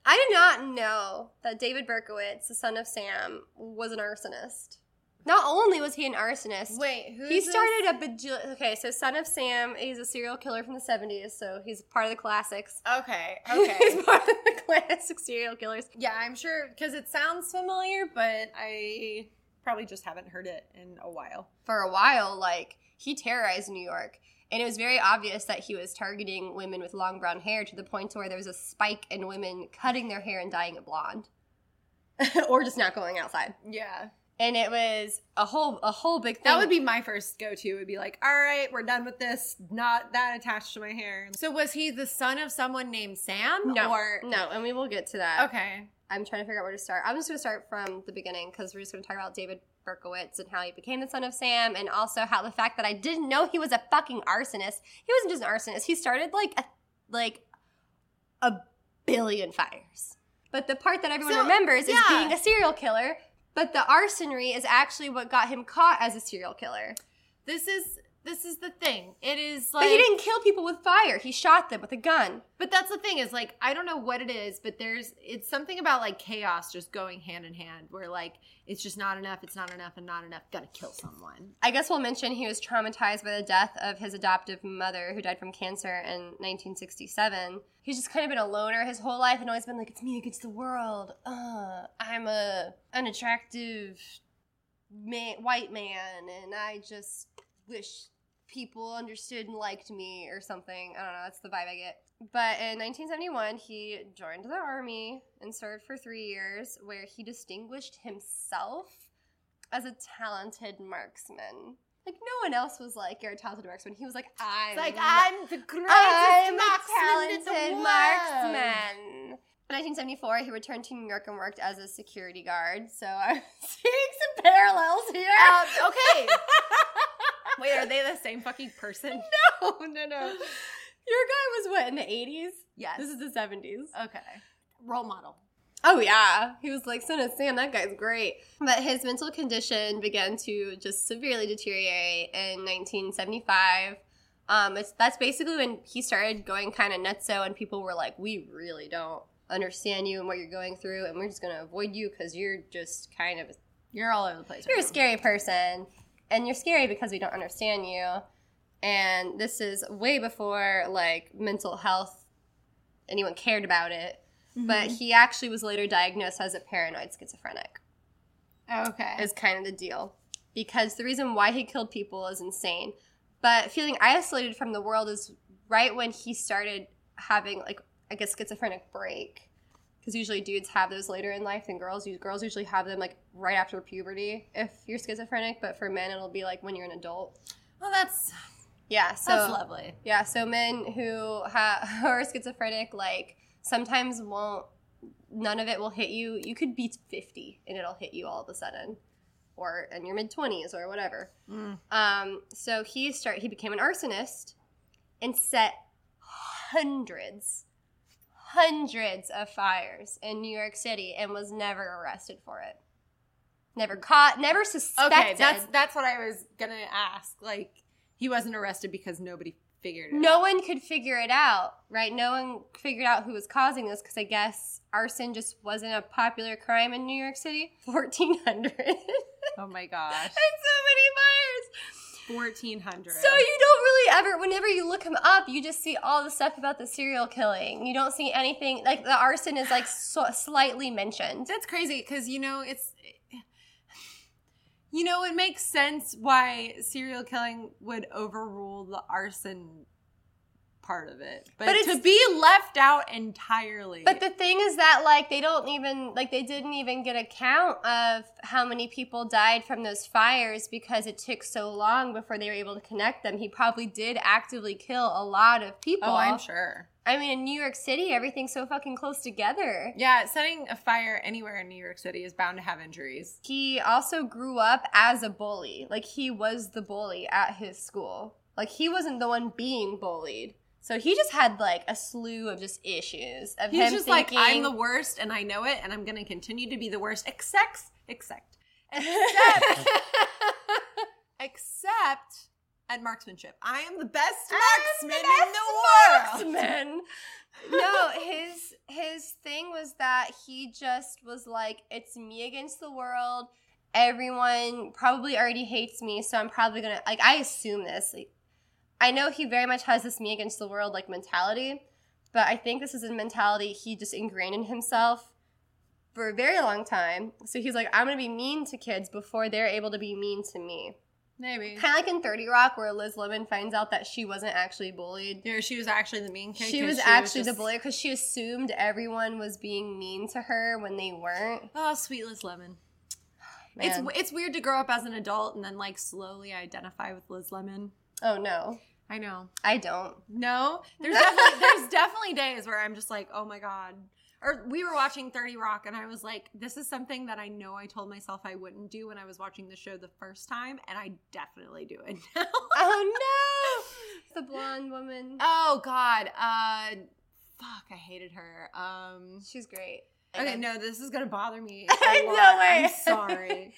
I did not know that David Berkowitz, the son of Sam, was an arsonist. Not only was he an arsonist. Wait, who is He started this? a bajillion... Okay, so Son of Sam, he's a serial killer from the seventies, so he's part of the classics. Okay, okay. He's part of the classic serial killers. Yeah, I'm sure, because it sounds familiar, but I probably just haven't heard it in a while. For a while, like, he terrorized New York, and it was very obvious that he was targeting women with long brown hair to the point where there was a spike in women cutting their hair and dyeing it blonde. Or just not going outside. Yeah. And it was a whole a whole big thing. That would be my first go-to. It would be like, all right, we're done with this. Not that attached to my hair. So was he the son of someone named Sam? No, or? no, and we will get to that. Okay. I'm trying to figure out where to start. I'm just going to start from the beginning because we're just going to talk about David Berkowitz and how he became the son of Sam, and also how the fact that I didn't know he was a fucking arsonist. He wasn't just an arsonist. He started like a, like a billion fires. But the part that everyone so, remembers yeah. is being a serial killer. But the arsonry is actually what got him caught as a serial killer. This is This is the thing. It is like... But he didn't kill people with fire. He shot them with a gun. But that's the thing is, like, I don't know what it is, but there's... It's something about, like, chaos just going hand in hand where, like, it's just not enough, it's not enough, and not enough. Gotta kill someone. I guess we'll mention he was traumatized by the death of his adoptive mother who died from cancer in nineteen sixty-seven. He's just kind of been a loner his whole life and always been like, it's me against the world. Uh, I'm a unattractive man, white man, and I just... wish people understood and liked me or something. I don't know. That's the vibe I get. But in nineteen seventy-one, he joined the Army and served for three years, where he distinguished himself as a talented marksman. Like, no one else was like, you're a talented marksman. He was like, I'm, like, I'm the greatest I'm marksman in the world. I'm a talented marksman. In nineteen seventy-four, he returned to New York and worked as a security guard. So I'm seeing some parallels here. Um, okay. Wait, are they the same fucking person? No, no, no. Your guy was, what, in the eighties? Yes. This is the seventies. Okay. Role model. Oh, yeah. He was like, Son of Sam, that guy's great. But his mental condition began to just severely deteriorate in nineteen seventy-five. Um, it's, that's basically when he started going kind of nutso, and people were like, we really don't understand you and what you're going through, and we're just going to avoid you because you're just kind of – you're all over the place. You're right a now. Scary person. And you're scary because we don't understand you. And this is way before, like, mental health, anyone cared about it. Mm-hmm. But he actually was later diagnosed as a paranoid schizophrenic. Okay. Is kind of the deal. Because the reason why he killed people is insane. But feeling isolated from the world is right when he started having, like, I guess, schizophrenic break. Because usually dudes have those later in life than girls. Girls usually have them, like, right after puberty if you're schizophrenic. But for men, it'll be, like, when you're an adult. Well, that's... Yeah, so... That's lovely. Yeah, so men who, ha- who are schizophrenic, like, sometimes won't... None of it will hit you. You could be fifty, and it'll hit you all of a sudden. Or in your mid-twenties or whatever. Mm. Um, so he start. He became an arsonist and set hundreds... hundreds of fires in New York City and was never arrested for it. Never caught, never suspected. Okay, that's that's what I was going to ask. Like, he wasn't arrested because nobody figured it out. No one could figure it out, right? No one figured out who was causing this because I guess arson just wasn't a popular crime in New York City. fourteen hundred. Oh, my gosh. And so many fires. fourteen hundred. So you don't really ever, whenever you look him up, you just see all the stuff about the serial killing. You don't see anything, like the arson is like so slightly mentioned. That's crazy because, you know, it's, you know, it makes sense why serial killing would overrule the arson part of it. But, but to be left out entirely. But the thing is that, like, they don't even, like, they didn't even get a count of how many people died from those fires because it took so long before they were able to connect them. He probably did actively kill a lot of people. Oh, I'm sure. I mean, in New York City, everything's so fucking close together. Yeah, setting a fire anywhere in New York City is bound to have injuries. He also grew up as a bully. Like, he was the bully at his school. Like, he wasn't the one being bullied. So he just had, like, a slew of just issues of He's him just thinking, like, I'm the worst, and I know it, and I'm going to continue to be the worst, except, except, except, except at marksmanship. I am the best marksman the best in the world. Marksman. No, his his thing was that he just was like, it's me against the world. Everyone probably already hates me, so I'm probably going to, like, I assume this, like, I know he very much has this me against the world, like, mentality, but I think this is a mentality he just ingrained in himself for a very long time. So he's like, I'm going to be mean to kids before they're able to be mean to me. Maybe. Kind of like in thirty Rock where Liz Lemon finds out that she wasn't actually bullied. Yeah, she was actually the mean kid. She was she actually was just... the bully because she assumed everyone was being mean to her when they weren't. Oh, sweet Liz Lemon. Man. It's it's weird to grow up as an adult and then, like, slowly identify with Liz Lemon. Oh, no. I know. I don't. No? There's definitely there's definitely days where I'm just like, oh, my God. Or we were watching thirty Rock, and I was like, this is something that I know I told myself I wouldn't do when I was watching the show the first time, and I definitely do it now. Oh, no. The blonde woman. Oh, God. Uh, fuck, I hated her. Um, She's great. Okay, no, this is going to bother me. No way. I'm sorry.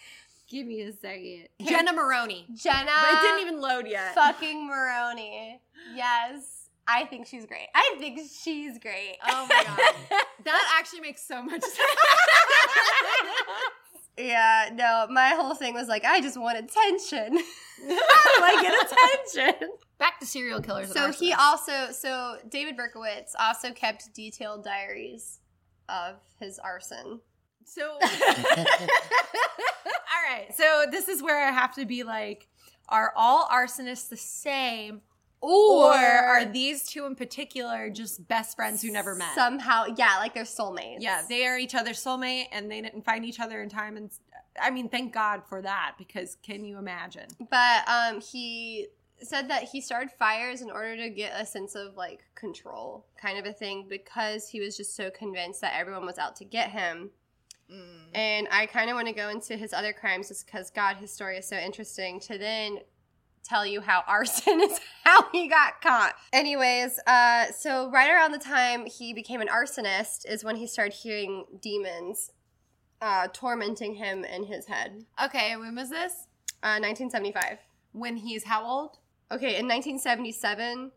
Give me a second. Jenna Maroney. Jenna. But it didn't even load yet. Fucking Maroney. Yes. I think she's great. I think she's great. Oh, my God. That actually makes so much sense. Yeah, no, my whole thing was like, I just want attention. I get attention. Back to serial killers. So he side. also, so David Berkowitz also kept detailed diaries of his arson. So, all right, so this is where I have to be like, are all arsonists the same? Or, or are these two in particular just best friends who never met? Somehow, yeah, like they're soulmates. Yeah, they are each other's soulmate, and they didn't find each other in time. And I mean, thank God for that, because can you imagine? But um, he said that he started fires in order to get a sense of, like, control kind of a thing, because he was just so convinced that everyone was out to get him. Mm. And I kind of want to go into his other crimes just because, God, his story is so interesting to then tell you how arson is how he got caught. Anyways, uh, so right around the time he became an arsonist is when he started hearing demons uh, tormenting him in his head. Okay, when was this? Uh, nineteen seventy-five. When he's how old? Okay, in nineteen seventy-seven,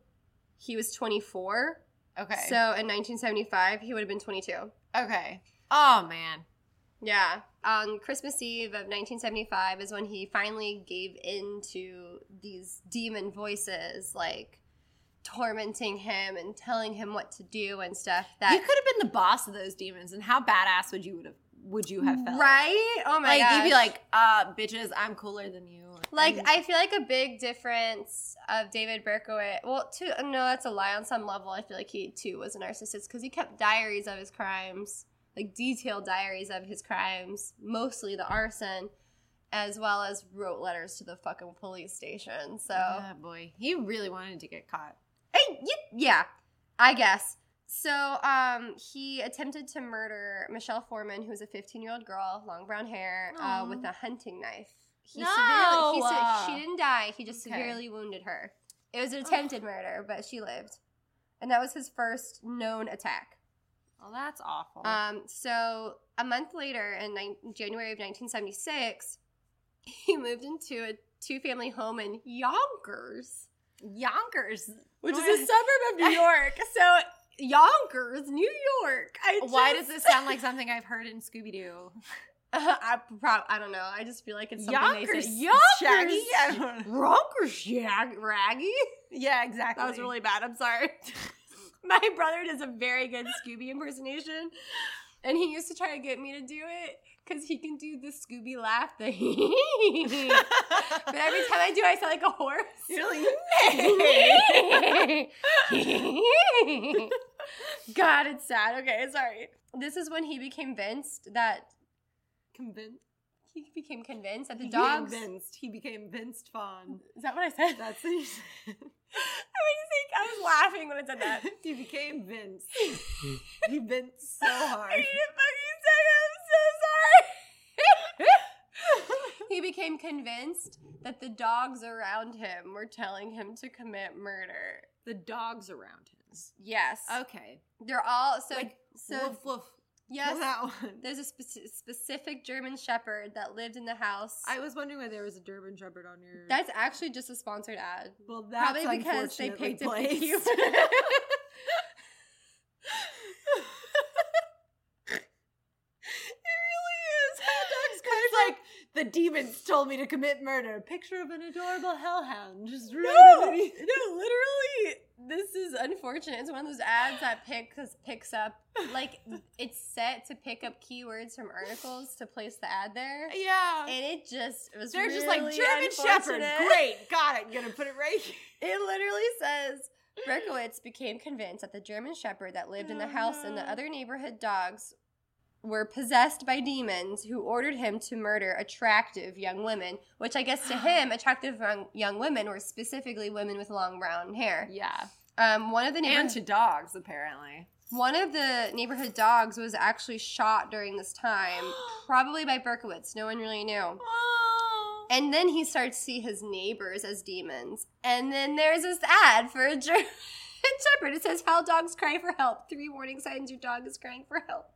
he was twenty-four. Okay. So in nineteen seventy-five, he would have been twenty-two. Okay. Oh, man. Yeah. On Christmas Eve of nineteen seventy-five is when he finally gave in to these demon voices, like, tormenting him and telling him what to do and stuff. That you could have been the boss of those demons, and how badass would you would have would you have felt? Right? Oh, my god. Like, you'd be like, uh, bitches, I'm cooler than you. Like, I feel like a big difference of David Berkowitz – well, too, no, that's a lie. On some level, I feel like he, too, was a narcissist because he kept diaries of his crimes. Like, detailed diaries of his crimes, mostly the arson, as well as wrote letters to the fucking police station. So, oh, boy. He really wanted to get caught. Hey, yeah, I guess. So, um, he attempted to murder Michelle Foreman, who's a fifteen-year-old girl, long brown hair, uh, with a hunting knife. He no! Severely, he se- she didn't die. He just okay. severely wounded her. It was an attempted oh. murder, but she lived. And that was his first known attack. Well, that's awful. Um, so a month later, in ni- January of nineteen seventy-six, he moved into a two-family home in Yonkers. Yonkers. Which North. is a suburb of New York. So Yonkers, New York. I just... Why does this sound like something I've heard in Scooby-Doo? Uh, I prob- I don't know. I just feel like it's something Yonkers, they say. Yonkers, Shaggy. Yonkers, Shaggy. Raggy. Yeah, exactly. That was really bad. I'm sorry. My brother does a very good Scooby impersonation, and he used to try to get me to do it because he can do the Scooby laugh, the hee hee. But every time I do, I sound like a horse. You're like, God, it's sad. Okay, sorry. This is when he became convinced that convinced. He became convinced that the dogs. He convinced. He became Vinced Vaughn. Is that what I said? That's what you said. I was like, I was laughing when I said that. He became Vince. He bent so hard. I didn't fucking say it. I'm so sorry. He became convinced that the dogs around him were telling him to commit murder. The dogs around him. Yes. Okay. They're all so like, so. Woof, woof. Yes, well, that one. There's a spe- specific German Shepherd that lived in the house. I was wondering why there was a German Shepherd on your... That's actually just a sponsored ad. Well, that's probably because they picked it for you. The demons told me to commit murder. Picture of an adorable hellhound. Just no, no, literally. This is unfortunate. It's one of those ads that pick, picks up, like, it's set to pick up keywords from articles to place the ad there. Yeah. And it just it was They're really They're just like, German Shepherd, great, got it. I'm going to put it right here. It literally says, Berkowitz became convinced that the German Shepherd that lived in the house and the other neighborhood dogs were possessed by demons who ordered him to murder attractive young women, which I guess to him, attractive young women were specifically women with long brown hair. Yeah. Um, one of the neighborhood, and to dogs, apparently. One of the neighborhood dogs was actually shot during this time, probably by Berkowitz. No one really knew. Oh. And then he started to see his neighbors as demons. And then there's this ad for a German Shepherd. It says, "How dogs cry for help. Three warning signs your dog is crying for help."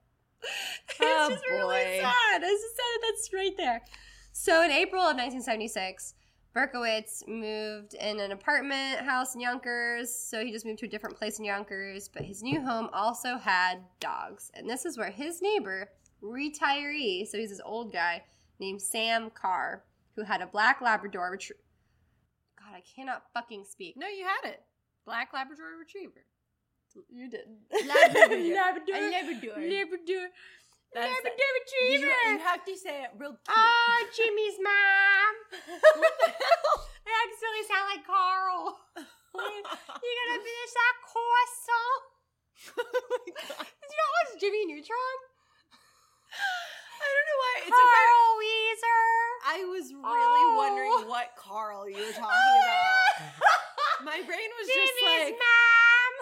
It's oh just boy. really sad. I just said it. That's right there. So in April of nineteen seventy-six, Berkowitz moved in an apartment house in Yonkers, so he just moved to a different place in Yonkers, but his new home also had dogs. And this is where his neighbor, retiree, so he's this old guy, named Sam Carr, who had a black Labrador retriever. God, I cannot fucking speak. No, you had it. Black Labrador retriever. You did. Labrador. Labrador. A Labrador. Labrador. Labrador retriever. You, you have to say it real cute. Oh, Jimmy's mom. What the hell? I accidentally sound like Carl. You gonna finish that croissant? Oh my God. Did you not watch Jimmy Neutron? I don't know why. It's Carl about, Weezer. I was really oh. wondering what Carl you were talking about. My brain was Jimmy's just like, mom.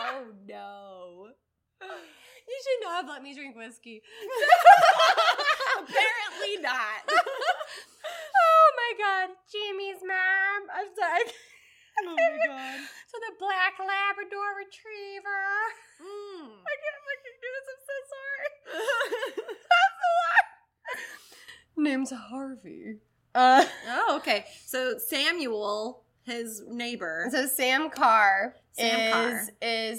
Oh no. You should not have let me drink whiskey. Apparently not. Oh my God. Jimmy's mom. I'm sorry. Oh my God. So the black Labrador retriever. Mm. I can't fucking do this. I'm so sorry. That's a lot. Name's Harvey. Uh, oh, okay. So Samuel, his neighbor. So Sam Carr, Sam Carr. Is,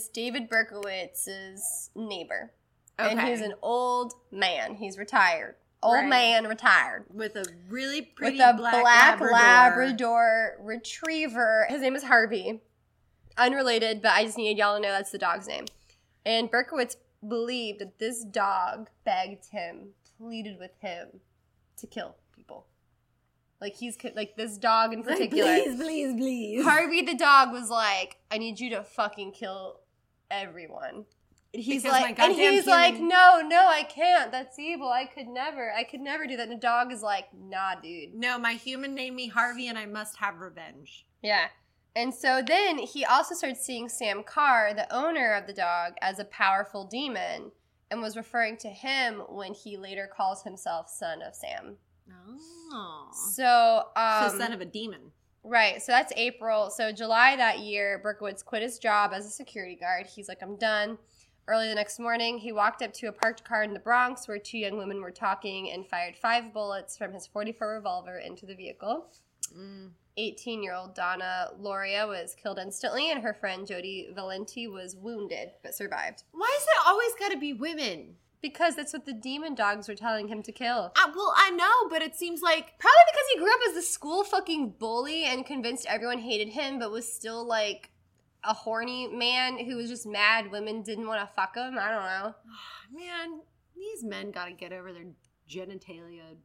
is David Berkowitz's neighbor. Okay. And he's an old man. He's retired. Old right. man retired. With a really pretty With a black, black Labrador. Labrador retriever. His name is Harvey. Unrelated, but I just needed y'all to know that's the dog's name. And Berkowitz believed that this dog begged him, pleaded with him to kill people. Like, he's like this dog in particular. Like, please, please, please. Harvey the dog was like, I need you to fucking kill everyone. He's because like, and he's human. Like, no, no, I can't. That's evil. I could never. I could never do that. And the dog is like, nah, dude. No, my human named me Harvey, and I must have revenge. Yeah. And so then he also started seeing Sam Carr, the owner of the dog, as a powerful demon, and was referring to him when he later calls himself Son of Sam. Oh. So, um, so son of a demon. Right, so that's April. So July that year, Berkowitz quit his job as a security guard. He's like, I'm done. Early the next morning, he walked up to a parked car in the Bronx where two young women were talking and fired five bullets from his forty-four revolver into the vehicle. Mm. eighteen-year-old Donna Loria was killed instantly, and her friend Jody Valenti was wounded but survived. Why is it always got to be women? Because that's what the demon dogs were telling him to kill. Uh, well, I know, but it seems like... Probably because he grew up as the school fucking bully and convinced everyone hated him, but was still like... a horny man who was just mad women didn't want to fuck him. I don't know. Oh, man, these men got to get over their genitalia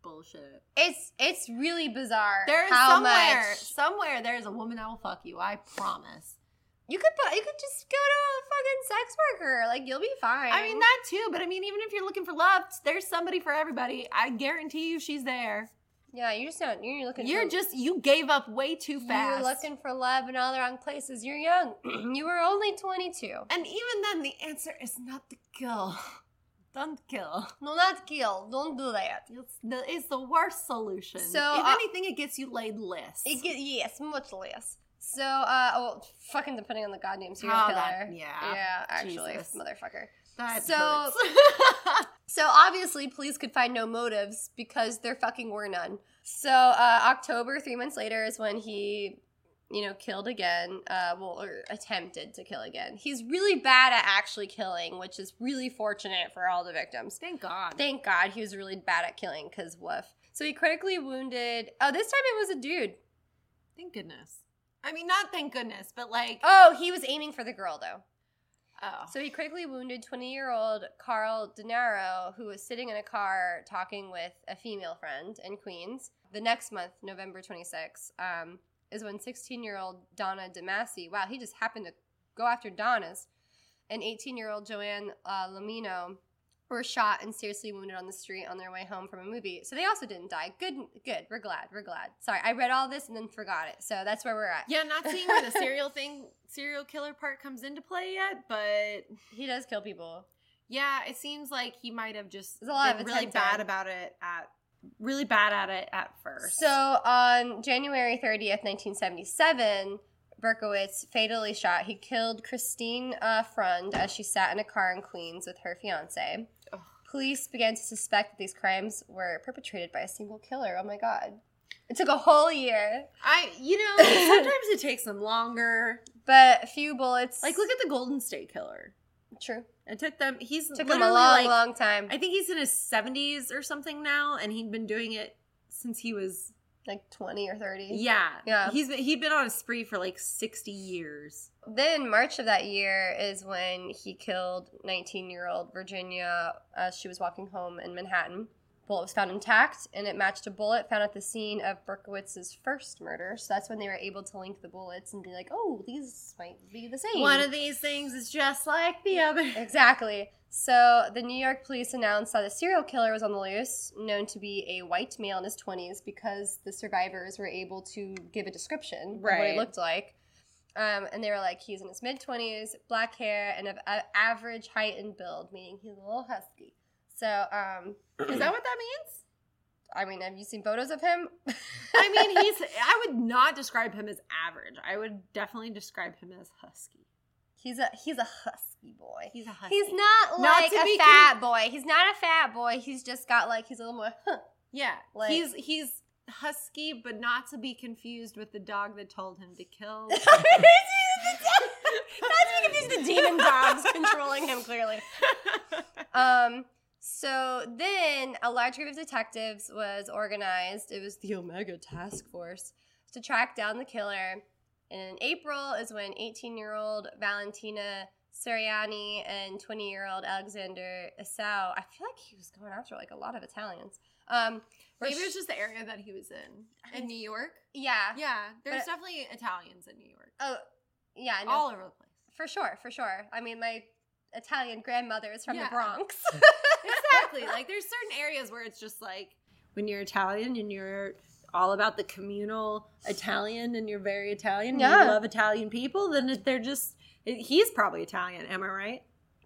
bullshit. It's it's really bizarre. There is how somewhere much... somewhere there is a woman that will fuck you. I promise. You could you could just go to a fucking sex worker. Like, you'll be fine. I mean, that too. But I mean, even if you're looking for love, there's somebody for everybody. I guarantee you, she's there. Yeah, you're just not, you're looking You're for, just, you gave up way too fast. You're looking for love in all the wrong places. You're young. You were only twenty-two. And even then, the answer is not to kill. Don't kill. No, not kill. Don't do that. It's the, it's the worst solution. So, if uh, anything, it gets you laid less. It get, yes, much less. So, uh, well, fucking depending on the goddamn serial oh, killer. That, yeah. Yeah, actually, Jesus. Motherfucker. That so, so obviously police could find no motives because there fucking were none. So uh, October, three months later, is when he, you know, killed again. Uh, well, or attempted to kill again. He's really bad at actually killing, which is really fortunate for all the victims. Thank God. Thank God he was really bad at killing because woof. So he critically wounded. Oh, this time it was a dude. Thank goodness. I mean, not thank goodness, but like. Oh, he was aiming for the girl though. Oh. So he critically wounded twenty-year-old Carl DeNaro, who was sitting in a car talking with a female friend in Queens. The next month, November twenty-sixth, um, is when sixteen-year-old Donna DeMassi, wow, he just happened to go after Donna's, and eighteen-year-old Joanne uh, Lamino were shot and seriously wounded on the street on their way home from a movie. So they also didn't die. Good, good. We're glad. We're glad. Sorry, I read all this and then forgot it. So that's where we're at. Yeah, not seeing where the serial thing, serial killer part comes into play yet, but he does kill people. Yeah, it seems like he might have just been really bad about it at really bad at it at first. So on January thirtieth, nineteen seventy-seven. Berkowitz fatally shot. He killed Christine uh, Frund as she sat in a car in Queens with her fiancé. Ugh. Police began to suspect that these crimes were perpetrated by a single killer. Oh, my God. It took a whole year. I, you know, sometimes it takes them longer. But a few bullets. Like, look at the Golden State Killer. True. It took them, he's took him a long, like, long time. I think he's in his seventies or something now, and he'd been doing it since he was... like twenty or thirty. Yeah. Yeah. He's been, he'd been on a spree for like sixty years. Then March of that year is when he killed nineteen-year-old Virginia as she was walking home in Manhattan. The bullet was found intact, and it matched a bullet found at the scene of Berkowitz's first murder. So that's when they were able to link the bullets and be like, oh, these might be the same. One of these things is just like the other. Exactly. So the New York police announced that a serial killer was on the loose, known to be a white male in his twenties, because the survivors were able to give a description right. of what he looked like. Um, and they were like, he's in his mid-twenties, black hair, and of uh, average height and build, meaning he's a little husky. So um, is that what that means? I mean, have you seen photos of him? I mean, he's. I would not describe him as average. I would definitely describe him as husky. He's a he's a husky boy. He's a husky. He's not like not a fat con- boy. He's not a fat boy. He's just got like he's a little more. Huh. Yeah, like, he's he's husky, but not to be confused with the dog that told him to kill. Not to be confused with demon dogs controlling him clearly. Um. So then, a large group of detectives was organized. It was the Omega Task Force to track down the killer. And in April is when eighteen-year-old Valentina Suriani and twenty-year-old Alexander Esau, I feel like he was going after, like, a lot of Italians. Um, Maybe it was just the area that he was in. I mean, in New York? Yeah. Yeah. There's but, definitely Italians in New York. Oh, yeah. No, all over the place. For sure. For sure. I mean, my Italian grandmother is from yeah. the Bronx. Exactly. Like, there's certain areas where it's just, like, when you're Italian and you're – all about the communal Italian and you're very Italian and yeah. you love Italian people, then they're just, he's probably Italian, am I right?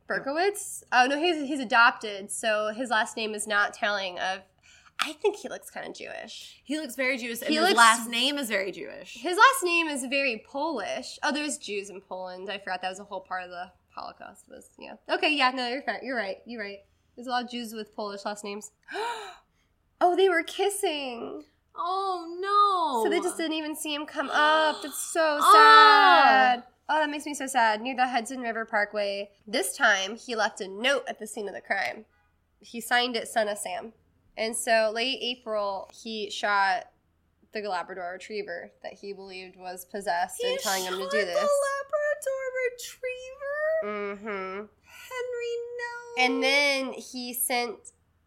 Berkowitz? Oh, no, he's he's adopted, so his last name is not telling of, I think he looks kind of Jewish. He looks very Jewish, and he his looks, last name is very Jewish. His last name is very Polish. Oh, there's Jews in Poland. I forgot that was a whole part of the Holocaust. Was yeah. Okay, yeah, no, you're right, you're right, you're right. There's a lot of Jews with Polish last names. Oh, they were kissing. Oh, no. So they just didn't even see him come up. That's so sad. Oh. Oh, that makes me so sad. Near the Hudson River Parkway. This time, he left a note at the scene of the crime. He signed it, Son of Sam. And so late April, he shot the Labrador Retriever that he believed was possessed he and telling him to do this. The Labrador Retriever? Mm-hmm. Henry, no. And then he sent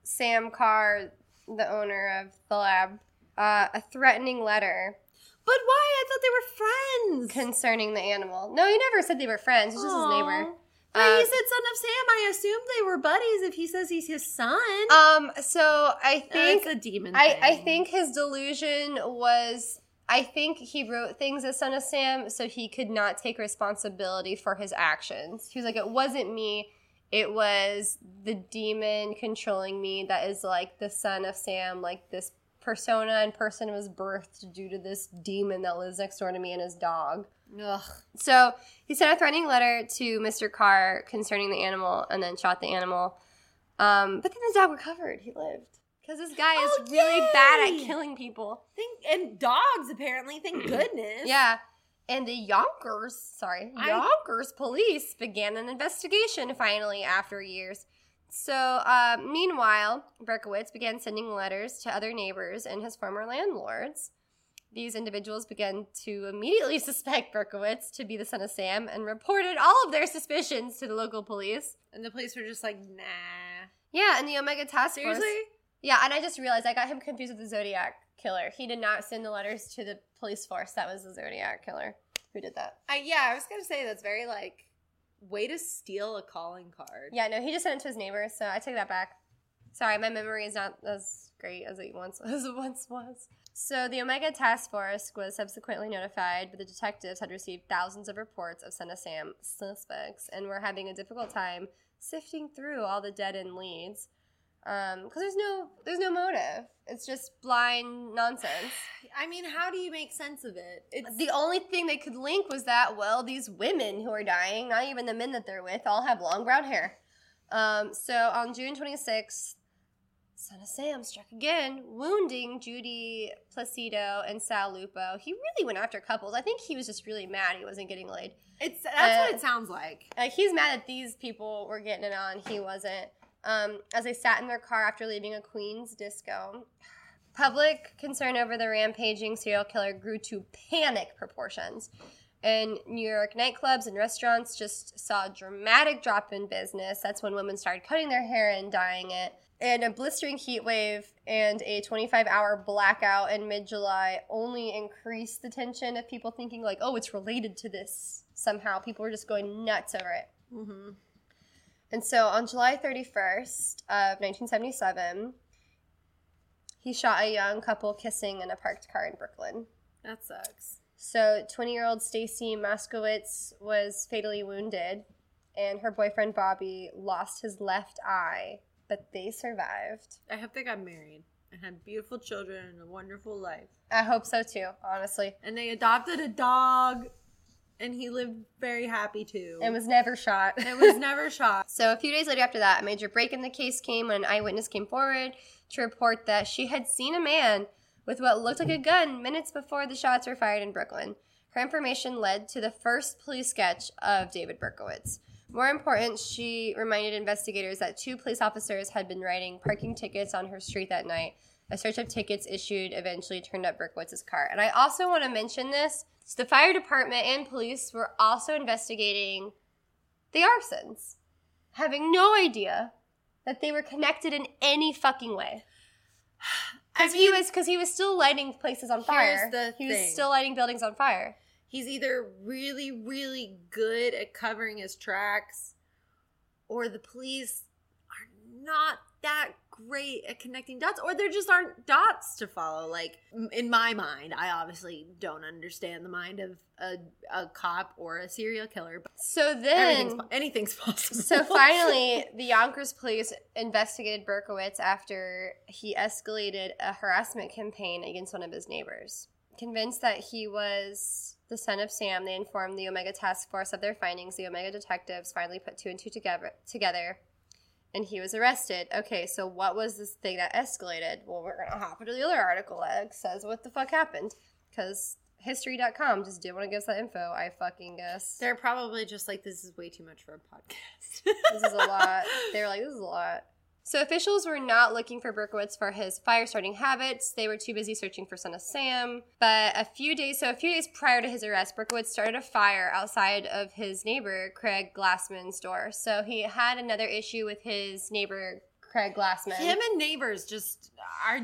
Sam Carr, the owner of the lab, Uh, a threatening letter. But why? I thought they were friends. Concerning the animal. No, he never said they were friends. He's just his neighbor. But um, he said Son of Sam. I assumed they were buddies if he says he's his son. Um. So I think... That's a demon I, thing. I think his delusion was... I think he wrote things as Son of Sam so he could not take responsibility for his actions. He was like, it wasn't me. It was the demon controlling me that is like the Son of Sam, like this persona and person was birthed due to this demon that lives next door to me and his dog. Ugh. So he sent a threatening letter to Mister Carr concerning the animal and then shot the animal. Um, but then the dog recovered. He lived. Because this guy is oh, really bad at killing people. Thank, and dogs, apparently. Thank goodness. Yeah. And the Yonkers, sorry, Yonkers I... police began an investigation finally after years. So, uh, meanwhile, Berkowitz began sending letters to other neighbors and his former landlords. These individuals began to immediately suspect Berkowitz to be the Son of Sam and reported all of their suspicions to the local police. And the police were just like, nah. Yeah, and the Omega Task Force. Seriously? Yeah, and I just realized I got him confused with the Zodiac Killer. He did not send the letters to the police force. That was the Zodiac Killer who did that. I, yeah, I was going to say that's very, like... Way to steal a calling card. Yeah, no, he just sent it to his neighbor, so I take that back. Sorry, my memory is not as great as it once as it once was. So the Omega Task Force was subsequently notified, but the detectives had received thousands of reports of Son of Sam suspects and were having a difficult time sifting through all the dead-end leads. Um, because there's no there's no motive. It's just blind nonsense. I mean, how do you make sense of it? It's the only thing they could link was that, well, these women who are dying, not even the men that they're with, all have long brown hair. Um, so on June twenty-sixth, Son of Sam struck again, wounding Judy Placido and Sal Lupo. He really went after couples. I think he was just really mad he wasn't getting laid. It's That's uh, what it sounds like. Like, he's mad that these people were getting it on. He wasn't. Um, as they sat in their car after leaving a Queens disco, public concern over the rampaging serial killer grew to panic proportions. And New York nightclubs and restaurants just saw a dramatic drop in business. That's when women started cutting their hair and dyeing it. And a blistering heat wave and a twenty-five hour blackout in mid-July only increased the tension of people thinking, like, oh, it's related to this somehow. People were just going nuts over it. Mm-hmm. And so on July thirty-first of nineteen seventy-seven, he shot a young couple kissing in a parked car in Brooklyn. That sucks. So twenty-year-old Stacy Moskowitz was fatally wounded, and her boyfriend Bobby lost his left eye, but they survived. I hope they got married and had beautiful children and a wonderful life. I hope so, too, honestly. And they adopted a dog, and he lived very happy, too. And was never shot. It was never shot. So a few days later after that, a major break in the case came when an eyewitness came forward to report that she had seen a man with what looked like a gun minutes before the shots were fired in Brooklyn. Her information led to the first police sketch of David Berkowitz. More important, she reminded investigators that two police officers had been writing parking tickets on her street that night. A search of tickets issued eventually turned up Berkowitz's car. And I also want to mention this. So the fire department and police were also investigating the arsons, having no idea that they were connected in any fucking way. Because I mean, he was because he was still lighting places on fire. Here's the he thing. was still lighting buildings on fire. He's either really, really good at covering his tracks, or the police are not that great at connecting dots, or there just aren't dots to follow. Like, in my mind, I obviously don't understand the mind of a, a cop or a serial killer. But so then anything's, anything's possible. So finally, the Yonkers police investigated Berkowitz after he escalated a harassment campaign against one of his neighbors. Convinced that he was the son of Sam, they informed the Omega Task Force of their findings. The Omega detectives finally put two and two together, together and he was arrested. Okay, so what was this thing that escalated? Well, we're going to hop into the other article that says what the fuck happened, because history dot com just didn't want to give us that info, I fucking guess. They're probably just like, this is way too much for a podcast. This is a lot. They were like, this is a lot. So officials were not looking for Berkowitz for his fire-starting habits. They were too busy searching for Son of Sam. But a few days, so a few days prior to his arrest, Berkowitz started a fire outside of his neighbor, Craig Glassman's door. So he had another issue with his neighbor, Craig Glassman. Him and neighbors just are...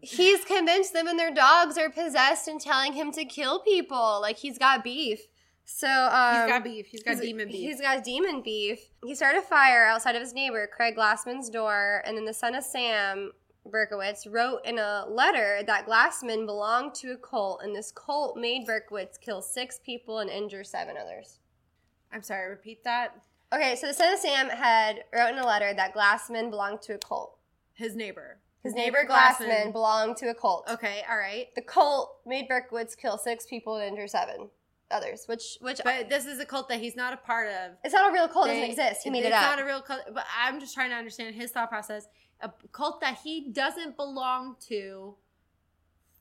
He's convinced them and their dogs are possessed and telling him to kill people. Like, he's got beef. So, um, he's got beef. He's got he's, demon beef. He's got demon beef. He started a fire outside of his neighbor, Craig Glassman's door, and then the son of Sam, Berkowitz, wrote in a letter that Glassman belonged to a cult, and this cult made Berkowitz kill six people and injure seven others. I'm sorry, repeat that? Okay, so the son of Sam had wrote in a letter that Glassman belonged to a cult. His neighbor. His neighbor, Glassman, belonged to a cult. Okay, all right. The cult made Berkowitz kill six people and injure seven others, which which but this is a cult that he's not a part of. It's not a real cult. They, it doesn't exist. He made it up. It's not a real cult. But I'm just trying to understand his thought process. A cult that he doesn't belong to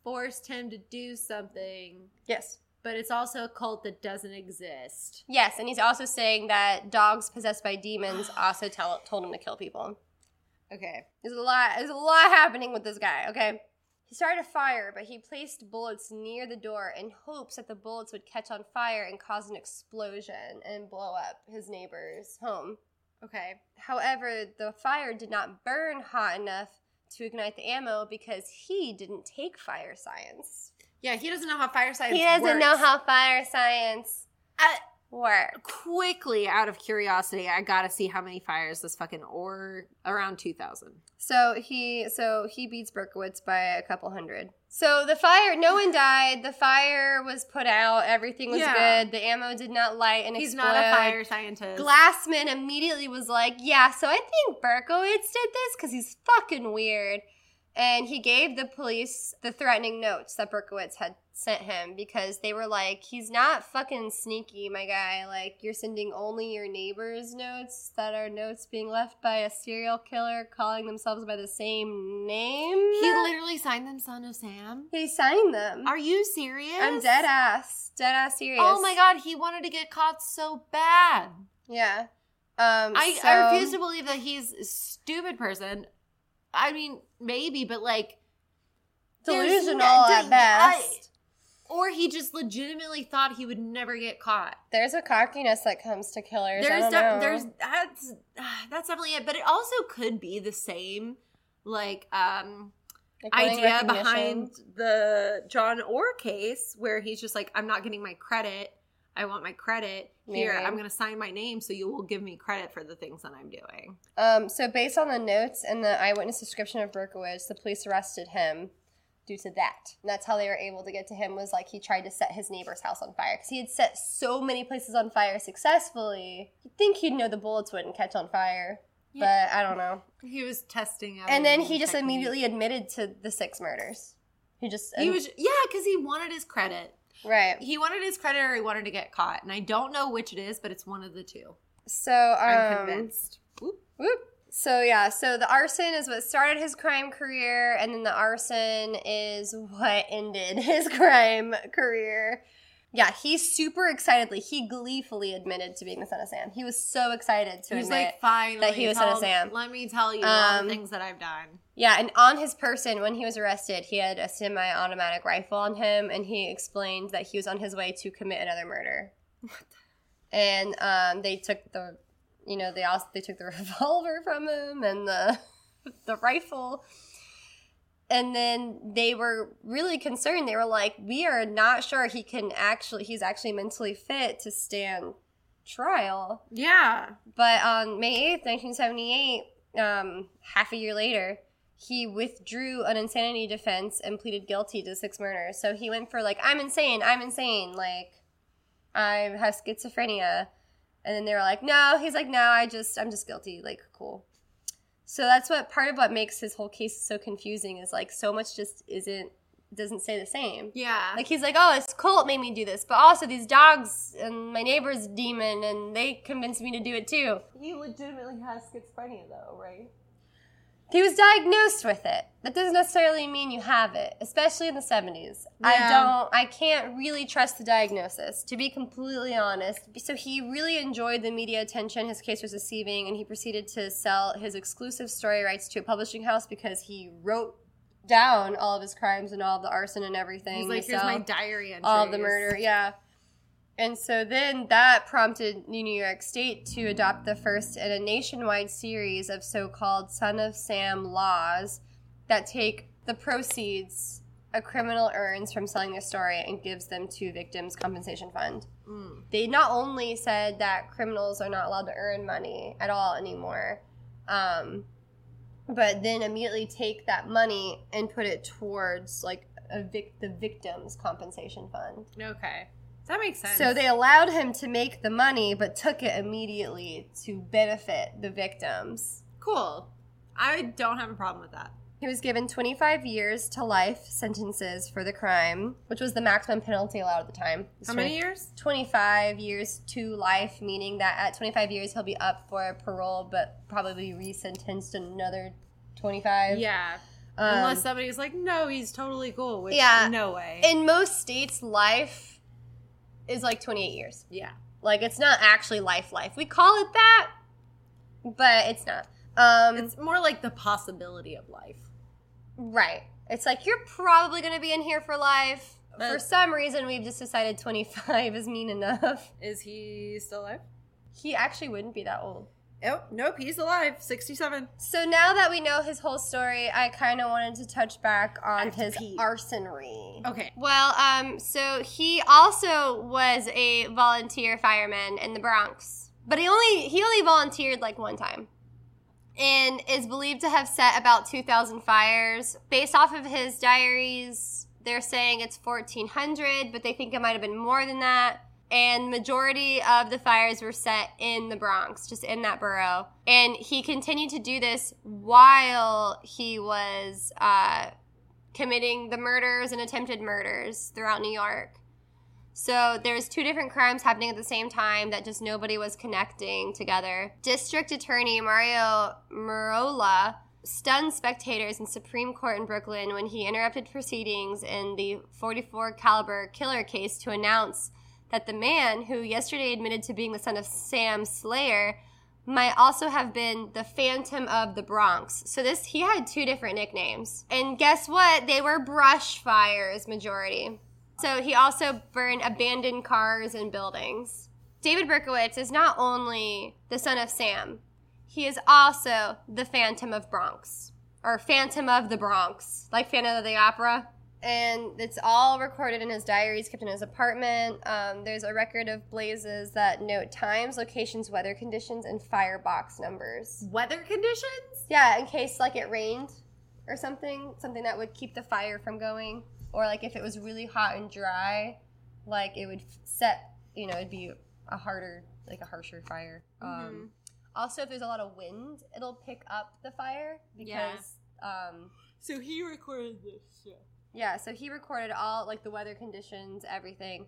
forced him to do something. Yes. But it's also a cult that doesn't exist. Yes, and he's also saying that dogs possessed by demons also tell, told him to kill people. Okay. There's a lot. There's a lot happening with this guy. Okay. He started a fire, but he placed bullets near the door in hopes that the bullets would catch on fire and cause an explosion and blow up his neighbor's home. Okay. However, the fire did not burn hot enough to ignite the ammo because he didn't take fire science. Yeah, he doesn't know how fire science works. He doesn't works. know how fire science I, works. Quickly, out of curiosity, I gotta see how many fires this fucking or around two thousand. So he so he beats Berkowitz by a couple hundred. So the fire, no one died. The fire was put out. Everything was yeah. good. The ammo did not light and He's explode. He's not a fire scientist. Glassman immediately was like, yeah, so I think Berkowitz did this because he's fucking weird. And he gave the police the threatening notes that Berkowitz had sent him because they were like, he's not fucking sneaky, my guy. Like, you're sending only your neighbors notes that are notes being left by a serial killer calling themselves by the same name. He literally signed them Son of Sam. He signed them. Are you serious? I'm dead ass. Dead ass serious. Oh, my God. He wanted to get caught so bad. Yeah. Um, I, so... I refuse to believe that he's a stupid person. I mean, maybe, but, like... delusional no, at best. I, or he just legitimately thought he would never get caught. There's a cockiness that comes to killers. There's I don't de- know. There's, that's, that's definitely it. But it also could be the same, like, um, like idea behind the John Orr case where he's just like, I'm not getting my credit. I want my credit. Here, maybe. I'm going to sign my name so you will give me credit for the things that I'm doing. Um, so based on the notes and the eyewitness description of Berkowitz, the police arrested him due to that. And that's how they were able to get to him, was like he tried to set his neighbor's house on fire. Because he had set so many places on fire successfully. You'd think he'd know the bullets wouldn't catch on fire. Yeah. But I don't know. He was testing out. And then he just technique. immediately admitted to the six murders. He just... He um, was, yeah, because he wanted his credit. Right. He wanted his credit or he wanted to get caught. And I don't know which it is, but it's one of the two. So, um, I'm convinced. Whoop. Whoop. So, yeah. So, the arson is what started his crime career. And then the arson is what ended his crime career. Yeah. He super excitedly, he gleefully admitted to being the Son of Sam. He was so excited to he admit was like, Finally, that he was tell, Son of Sam. Let me tell you um, all the things that I've done. Yeah, and on his person, when he was arrested, he had a semi-automatic rifle on him, and he explained that he was on his way to commit another murder. And um, they took the, you know, they also they took the revolver from him and the the rifle. And then they were really concerned. They were like, "We are not sure he can actually. He's actually mentally fit to stand trial." Yeah. But on May eighth, nineteen seventy-eight. Um, half a year later, he withdrew an insanity defense and pleaded guilty to six murders. So he went for, like, I'm insane, I'm insane, like, I have schizophrenia. And then they were like, no, he's like, no, I just, I'm just guilty, like, cool. So that's what, part of what makes his whole case so confusing is, like, so much just isn't, doesn't stay the same. Yeah. Like, he's like, oh, this cult made me do this, but also these dogs and my neighbor's demon, and they convinced me to do it too. He legitimately has schizophrenia, though, right? He was diagnosed with it. That doesn't necessarily mean you have it, especially in the seventies. Yeah. I don't, I can't really trust the diagnosis, to be completely honest. So he really enjoyed the media attention his case was receiving, and he proceeded to sell his exclusive story rights to a publishing house because he wrote down all of his crimes and all of the arson and everything. He's like, here's my diary entries. All of the murder, yeah. And so then that prompted New York State to adopt the first in a nationwide series of so-called Son of Sam laws that take the proceeds a criminal earns from selling their story and gives them to victims' compensation fund. Mm. They not only said that criminals are not allowed to earn money at all anymore, um... but then immediately take that money and put it towards, like, a vic- the victim's compensation fund. Okay. That makes sense. So they allowed him to make the money, but took it immediately to benefit the victims. Cool. I don't have a problem with that. He was given twenty-five years to life sentences for the crime, which was the maximum penalty allowed at the time. How many years? twenty-five years to life, meaning that at twenty-five years he'll be up for parole, but probably resentenced another twenty-five. Yeah. Um, Unless somebody's like, no, he's totally cool, which yeah, no way. In most states, life is like twenty-eight years. Yeah. Like, it's not actually life life. We call it that, but it's not. Um, it's more like the possibility of life. Right. It's like, you're probably going to be in here for life. But for some reason, we've just decided twenty-five is mean enough. Is he still alive? He actually wouldn't be that old. Nope, nope, he's alive. sixty-seven. So now that we know his whole story, I kind of wanted to touch back on his pee. arsonry. Okay. Well, um, so he also was a volunteer fireman in the Bronx. But he only he only volunteered, like, one time. And is believed to have set about two thousand fires. Based off of his diaries, they're saying it's fourteen hundred, but they think it might have been more than that. and majority of the fires were set in the Bronx, just in that borough. And he continued to do this while he was uh, committing the murders and attempted murders throughout New York. So there's two different crimes happening at the same time that just nobody was connecting together. District Attorney Mario Merola stunned spectators in Supreme Court in Brooklyn when he interrupted proceedings in the forty-four caliber killer case to announce that the man, who yesterday admitted to being the son of Sam Slayer, might also have been the Phantom of the Bronx. So this, he had two different nicknames. And guess what? They were brush fires, majority. So he also burned abandoned cars and buildings. David Berkowitz is not only the son of Sam, he is also the Phantom of Bronx, or Phantom of the Bronx, like Phantom of the Opera. And it's all recorded in his diaries kept in his apartment. Um, there's a record of blazes that note times, locations, weather conditions, and firebox numbers. Weather conditions? Yeah, in case like it rained or something, something that would keep the fire from going. Or, like, if it was really hot and dry, like, it would set, you know, it'd be a harder, like, a harsher fire. Mm-hmm. Um, also, if there's a lot of wind, it'll pick up the fire because... Yeah. Um, so he recorded this shit. Yeah, so he recorded all, like, the weather conditions, everything.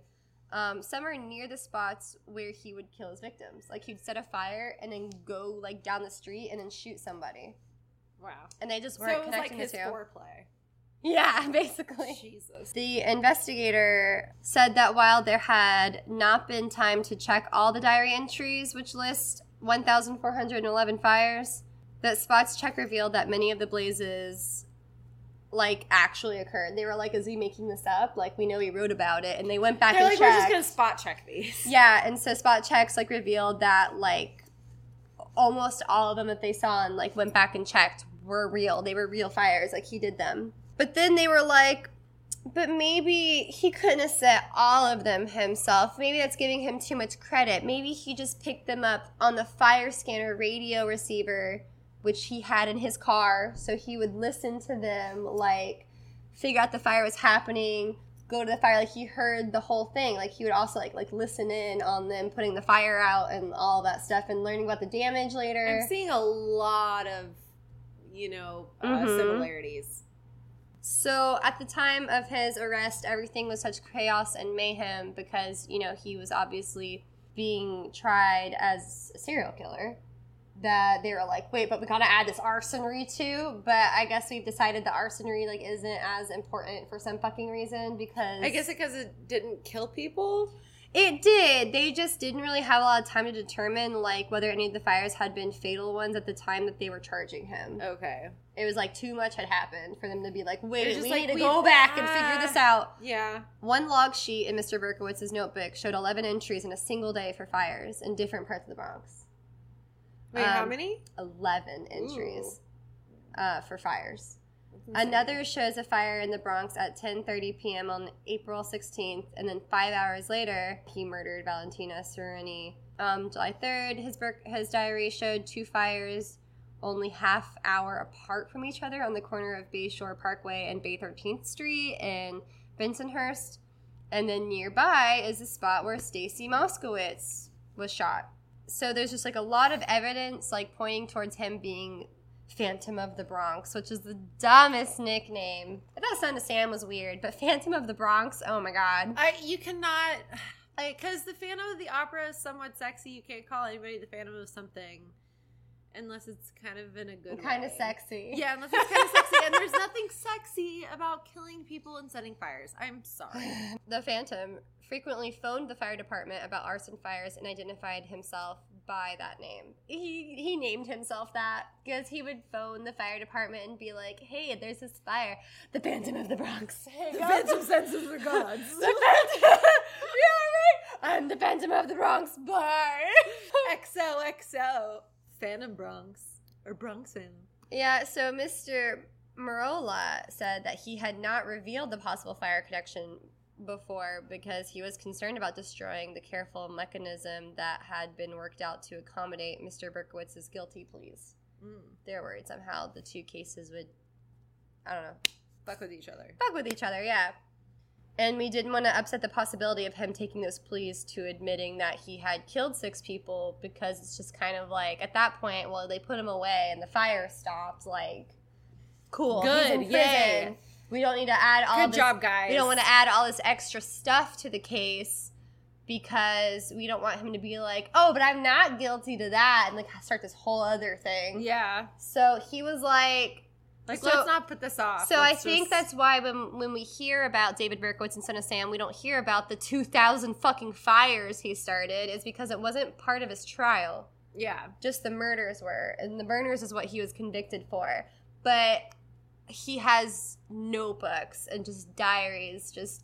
Um, some are near the spots where he would kill his victims. Like, he'd set a fire and then go, like, down the street and then shoot somebody. Wow. And they just weren't connecting the two. So it was, like, his foreplay. Yeah, basically. Jesus. The investigator said that while there had not been time to check all the diary entries, which list one thousand four hundred eleven fires, that Spot's check revealed that many of the blazes, like, actually occurred. They were like, is he making this up? Like, we know he wrote about it. And they went back They're and like, checked. They're like, we're just going to spot check these. Yeah, and so spot checks, like, revealed that, like, almost all of them that they saw and, like, went back and checked were real. They were real fires. Like, he did them. But then they were like, but maybe he couldn't have set all of them himself. Maybe that's giving him too much credit. Maybe he just picked them up on the fire scanner radio receiver, which he had in his car. So he would listen to them, like, figure out the fire was happening, go to the fire. Like, he heard the whole thing. Like, he would also, like, like listen in on them putting the fire out and all that stuff and learning about the damage later. I'm seeing a lot of, you know, uh, mm-hmm. similarities. So at the time of his arrest, everything was such chaos and mayhem because, you know, he was obviously being tried as a serial killer that they were like, wait, but we got to add this arsonry too. But I guess we've decided the arsonry, like, isn't as important for some fucking reason because... I guess because it didn't kill people? It did. They just didn't really have a lot of time to determine, like, whether any of the fires had been fatal ones at the time that they were charging him. Okay. It was, like, too much had happened for them to be like, wait, we like, need to we go back and figure this out. Yeah. One log sheet in Mister Berkowitz's notebook showed eleven entries in a single day for fires in different parts of the Bronx. Wait, um, how many? eleven entries uh, for fires. Another shows a fire in the Bronx at ten thirty p.m. on April sixteenth, and then five hours later, he murdered Valentina Suriani. Um, July third, his ber- his diary showed two fires only half hour apart from each other on the corner of Bayshore Parkway and Bay thirteenth Street in Bensonhurst. And then nearby is the spot where Stacy Moskowitz was shot. So there's just, like, a lot of evidence, like, pointing towards him being... Phantom of the Bronx, which is the dumbest nickname. I thought Son of Sam was weird, but Phantom of the Bronx, oh my god. I, you cannot, like, because the Phantom of the Opera is somewhat sexy. You can't call anybody the Phantom of something unless it's kind of in a good kind way. Of sexy. Yeah, unless it's kind of sexy. And there's nothing sexy about killing people and setting fires. I'm sorry. The Phantom frequently phoned the fire department about arson fires and identified himself by that name. He he named himself that because he would phone the fire department and be like, hey, there's this fire. The Phantom of the Bronx. Hey, the Phantom senses the gods. The Phantom. Yeah, right. I'm the Phantom of the Bronx. Bye. X O X O. Phantom Bronx. Or Bronx Phantom. Yeah, so Mister Merola said that he had not revealed the possible fire connection before because he was concerned about destroying the careful mechanism that had been worked out to accommodate Mister Berkowitz's guilty pleas. Mm. They're worried somehow the two cases would, I don't know. Fuck with each other. Fuck with each other, yeah. And we didn't want to upset the possibility of him taking those pleas to admitting that he had killed six people, because it's just kind of like, at that point, well, they put him away and the fire stopped. Like, cool. Good. Yeah. We don't need to add all Good this. job, guys. We don't want to add all this extra stuff to the case, because we don't want him to be like, oh, but I'm not guilty to that, and like start this whole other thing. Yeah. So he was like, Like, so, let's not put this off. So let's I think just... that's why when when we hear about David Berkowitz and Son of Sam, we don't hear about the two thousand fucking fires he started, is because it wasn't part of his trial. Yeah. Just the murders were. And the murders is what he was convicted for. But he has notebooks and just diaries just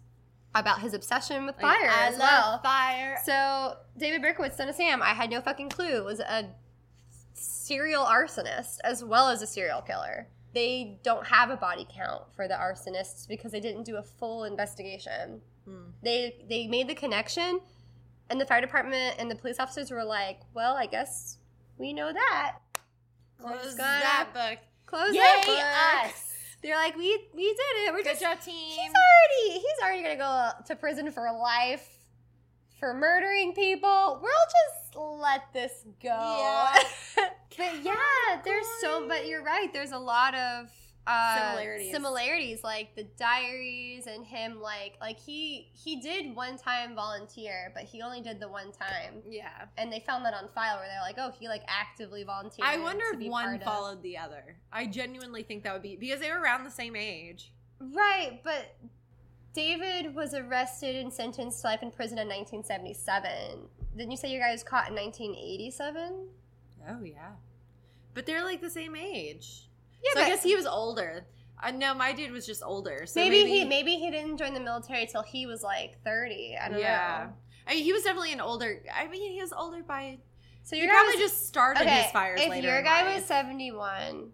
about his obsession with fire like, I as love well. fire. So David Berkowitz, Son of Sam, I had no fucking clue, was a serial arsonist as well as a serial killer. They don't have a body count for the arsonists because they didn't do a full investigation. Mm. They they made the connection, and the fire department and the police officers were like, well, I guess we know that. Close that book. Close Yay that book. Us. They're like, we we did it. We're Good just, job, team. He's already, he's already going to go to prison for life for murdering people. We'll just let this go. Yeah. But yeah, there's so, but you're right, there's a lot of uh, similarities. similarities, like the diaries and him, like, like he, he did one time volunteer, but he only did the one time. Yeah. And they found that on file where they're like, oh, he like actively volunteered. I wonder if one followed of. the other. I genuinely think that would be, because they were around the same age. Right, but David was arrested and sentenced to life in prison in nineteen seventy-seven. Didn't you say your guy was caught in nineteen eighty-seven? Oh, yeah. But they're, like, the same age. Yeah, so but I guess he was older. Uh, no, my dude was just older. So maybe, maybe he maybe he didn't join the military till he was, like, thirty. I don't yeah. know. I mean, he was definitely an older – I mean, he was older by – So your he probably was, just started okay, his fires if later. If your guy life. was seventy-one,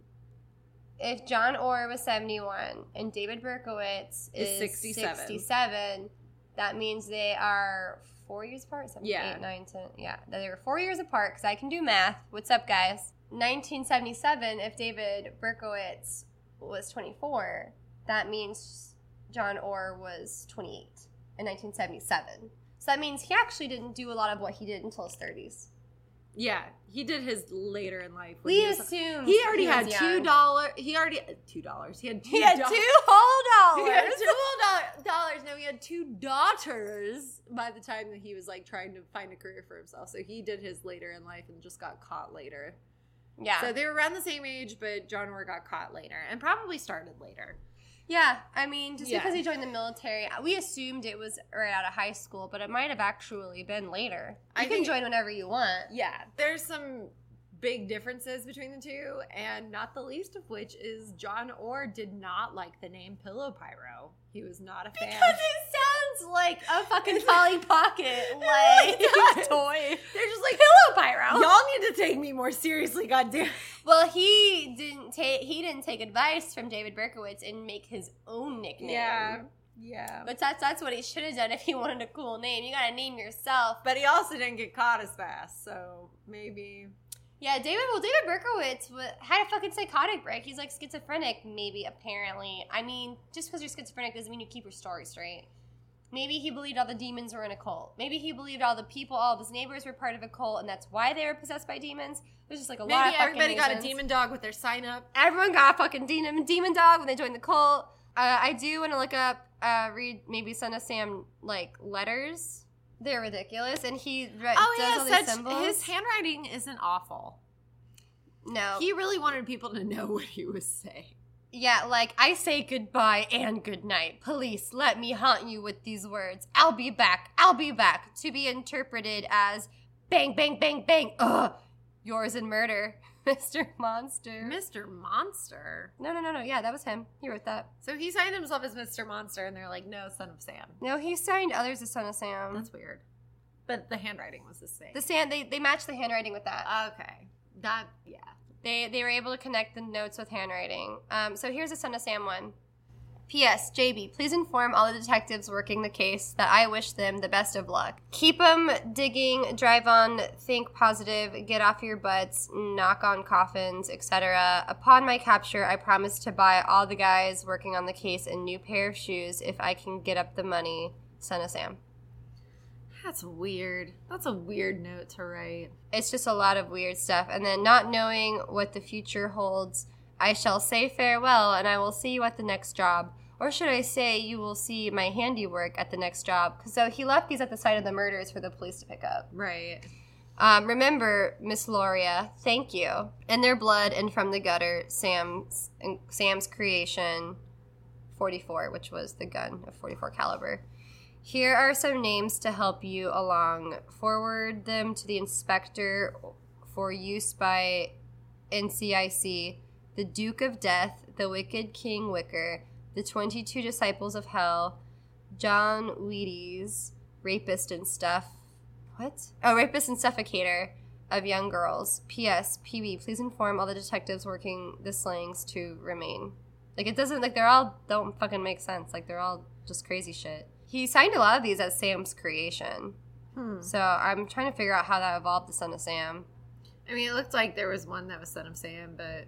if John Orr was seventy-one, and David Berkowitz is, is sixty-seven, that means they are – Four years apart? Seven, yeah. Eight, nine, ten. Yeah. They were four years apart because I can do math. What's up, guys? nineteen seventy-seven, if David Berkowitz was twenty-four, that means John Orr was twenty-eight in nineteen seventy-seven. So that means he actually didn't do a lot of what he did until his thirties. Yeah. He did his later in life. We assume he already he had two dollars. He already two dollars. He had two, he had do- two whole dollars. He had two whole do- dollars. No, he had two daughters by the time that he was like trying to find a career for himself. So he did his later in life and just got caught later. Yeah. So they were around the same age, but John Orr got caught later and probably started later. Yeah, I mean, just yeah. because he joined the military, we assumed it was right out of high school, but it might have actually been later. You I can think, join whenever you want. Yeah, there's some big differences between the two, and not the least of which is John Orr did not like the name Pillow Pyro. He was not a fan. Because it sounds like a fucking Polly Pocket, like a toy. They're just like, Pillow Pyro. Y'all need to take me more seriously, goddamn. Well, he didn't take he didn't take advice from David Berkowitz and make his own nickname. Yeah, yeah. But that's that's what he should have done if he wanted a cool name. You gotta name yourself. But he also didn't get caught as fast, so maybe. Yeah, David. Well, David Berkowitz had a fucking psychotic break. He's like schizophrenic, maybe. Apparently, I mean, just because you're schizophrenic doesn't mean you keep your story straight. Maybe he believed all the demons were in a cult. Maybe he believed all the people, all of his neighbors were part of a cult, and that's why they were possessed by demons. There's just like a maybe lot of fucking everybody reasons. Got a demon dog with their sign up. Everyone got a fucking demon demon dog when they joined the cult. Uh, I do want to look up, uh, read maybe Son of Sam like letters. They're ridiculous, and he re- oh, does yeah, all these such, symbols. His handwriting isn't awful. No. He really wanted people to know what he was saying. Yeah, like, I say goodbye and goodnight. Police, let me haunt you with these words. I'll be back. I'll be back. To be interpreted as bang, bang, bang, bang. Ugh. Yours in murder, Mister Monster. Mister Monster? No, no, no, no. Yeah, that was him. He wrote that. So he signed himself as Mister Monster, and they're like, no, Son of Sam. No, he signed others as Son of Sam. That's weird. But the handwriting was the same. The sand, they, they matched the handwriting with that. Okay. That, yeah. They they were able to connect the notes with handwriting. Um, so here's a Son of Sam one. P S. J B, please inform all the detectives working the case that I wish them the best of luck. Keep them digging, drive on, think positive, get off your butts, knock on coffins, et cetera. Upon my capture, I promise to buy all the guys working on the case a new pair of shoes if I can get up the money. Son of Sam. That's weird. That's a weird note to write. It's just a lot of weird stuff. And then, not knowing what the future holds, I shall say farewell, and I will see you at the next job. Or should I say you will see my handiwork at the next job? So he left these at the site of the murders for the police to pick up. Right. Um, remember, Miss Loria, thank you. In their blood and from the gutter, Sam's Sam's creation, forty-four, which was the gun of forty-four caliber. Here are some names to help you along. Forward them to the inspector for use by N C I C. The Duke of Death, the Wicked King Wicker, the twenty-two Disciples of Hell, John Wheaties, Rapist and Stuff. What? Oh, Rapist and Suffocator of Young Girls. P S. P B, please inform all the detectives working the slings to remain. Like, it doesn't, like, they're all, don't fucking make sense. Like, they're all just crazy shit. He signed a lot of these as Sam's creation. Hmm. So I'm trying to figure out how that evolved to Son of Sam. I mean, it looked like there was one that was Son of Sam, but...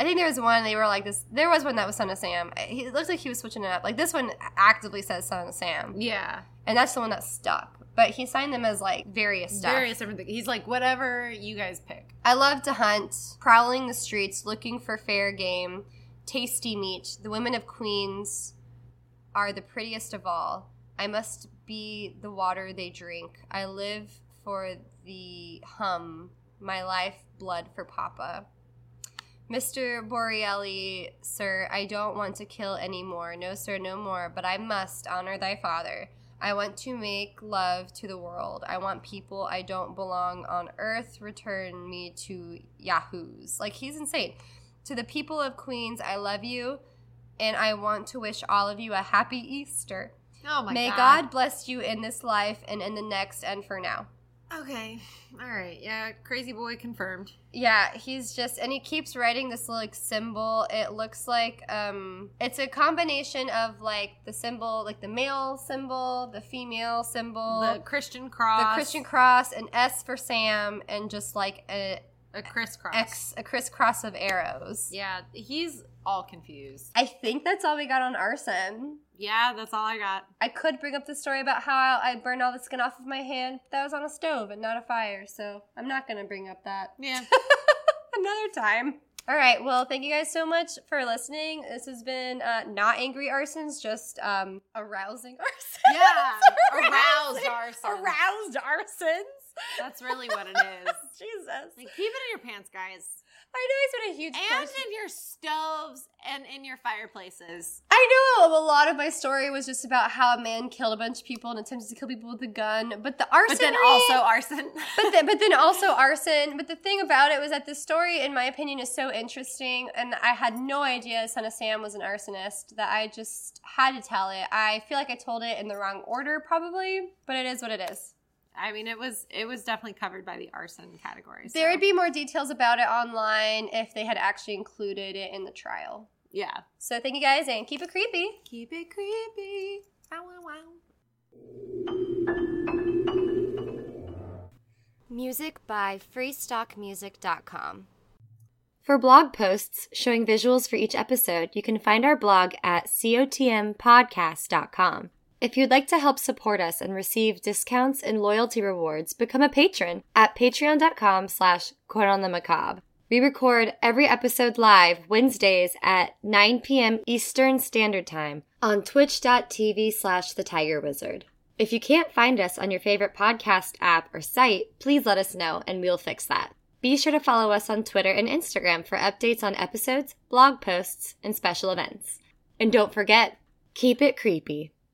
I think there was one, they were like this, there was one that was Son of Sam. He, it looked like he was switching it up. Like, this one actively says Son of Sam. Yeah. And that's the one that stuck. But he signed them as, like, various stuff. Various different things. He's like, whatever you guys pick. I love to hunt, prowling the streets, looking for fair game, tasty meat. The women of Queens are the prettiest of all. I must be the water they drink. I live for the hum, my life blood for Papa. Mister Borelli, sir, I don't want to kill any more. No, sir, no more, but I must honor thy father. I want to make love to the world. I want people I don't belong on earth. Return me to yahoos. Like, he's insane. To the people of Queens, I love you, and I want to wish all of you a happy Easter. Oh, my God. May God bless you in this life and in the next and for now. Okay. All right. Yeah. Crazy boy confirmed. Yeah. He's just, and he keeps writing this, like, symbol. It looks like, um, it's a combination of, like, the symbol, like the male symbol, the female symbol. The Christian cross. The Christian cross, an S for Sam, and just, like, a... A crisscross. X, a crisscross of arrows. Yeah. He's all confused. I think that's all we got on arson. Yeah, that's all I got. I could bring up the story about how I burned all the skin off of my hand, but that was on a stove and not a fire, so I'm not going to bring up that. Yeah. Another time. All right, well, thank you guys so much for listening. This has been uh, not angry arsons, just um, arousing arsons. Yeah, aroused arsons. Aroused arsons. That's really what it is. Jesus. Like, keep it in your pants, guys. I know, it's been a huge And push. In your stoves and in your fireplaces. I know. A lot of my story was just about how a man killed a bunch of people and attempted to kill people with a gun. But the arson. But then also arson. but, the, but then also arson. But the thing about it was that this story, in my opinion, is so interesting. And I had no idea Son of Sam was an arsonist that I just had to tell it. I feel like I told it in the wrong order probably, but it is what it is. I mean, it was it was definitely covered by the arson category. So. There would be more details about it online if they had actually included it in the trial. Yeah. So thank you guys, and keep it creepy. Keep it creepy. Wow, wow, wow. Music by freestockmusic dot com. For blog posts showing visuals for each episode, you can find our blog at C O T M podcast dot com. If you'd like to help support us and receive discounts and loyalty rewards, become a patron at patreon.com slash coronlemacabre. We record every episode live Wednesdays at nine p.m. Eastern Standard Time on twitch.tv slash the Tiger Wizard. If you can't find us on your favorite podcast app or site, please let us know and we'll fix that. Be sure to follow us on Twitter and Instagram for updates on episodes, blog posts, and special events. And don't forget, keep it creepy.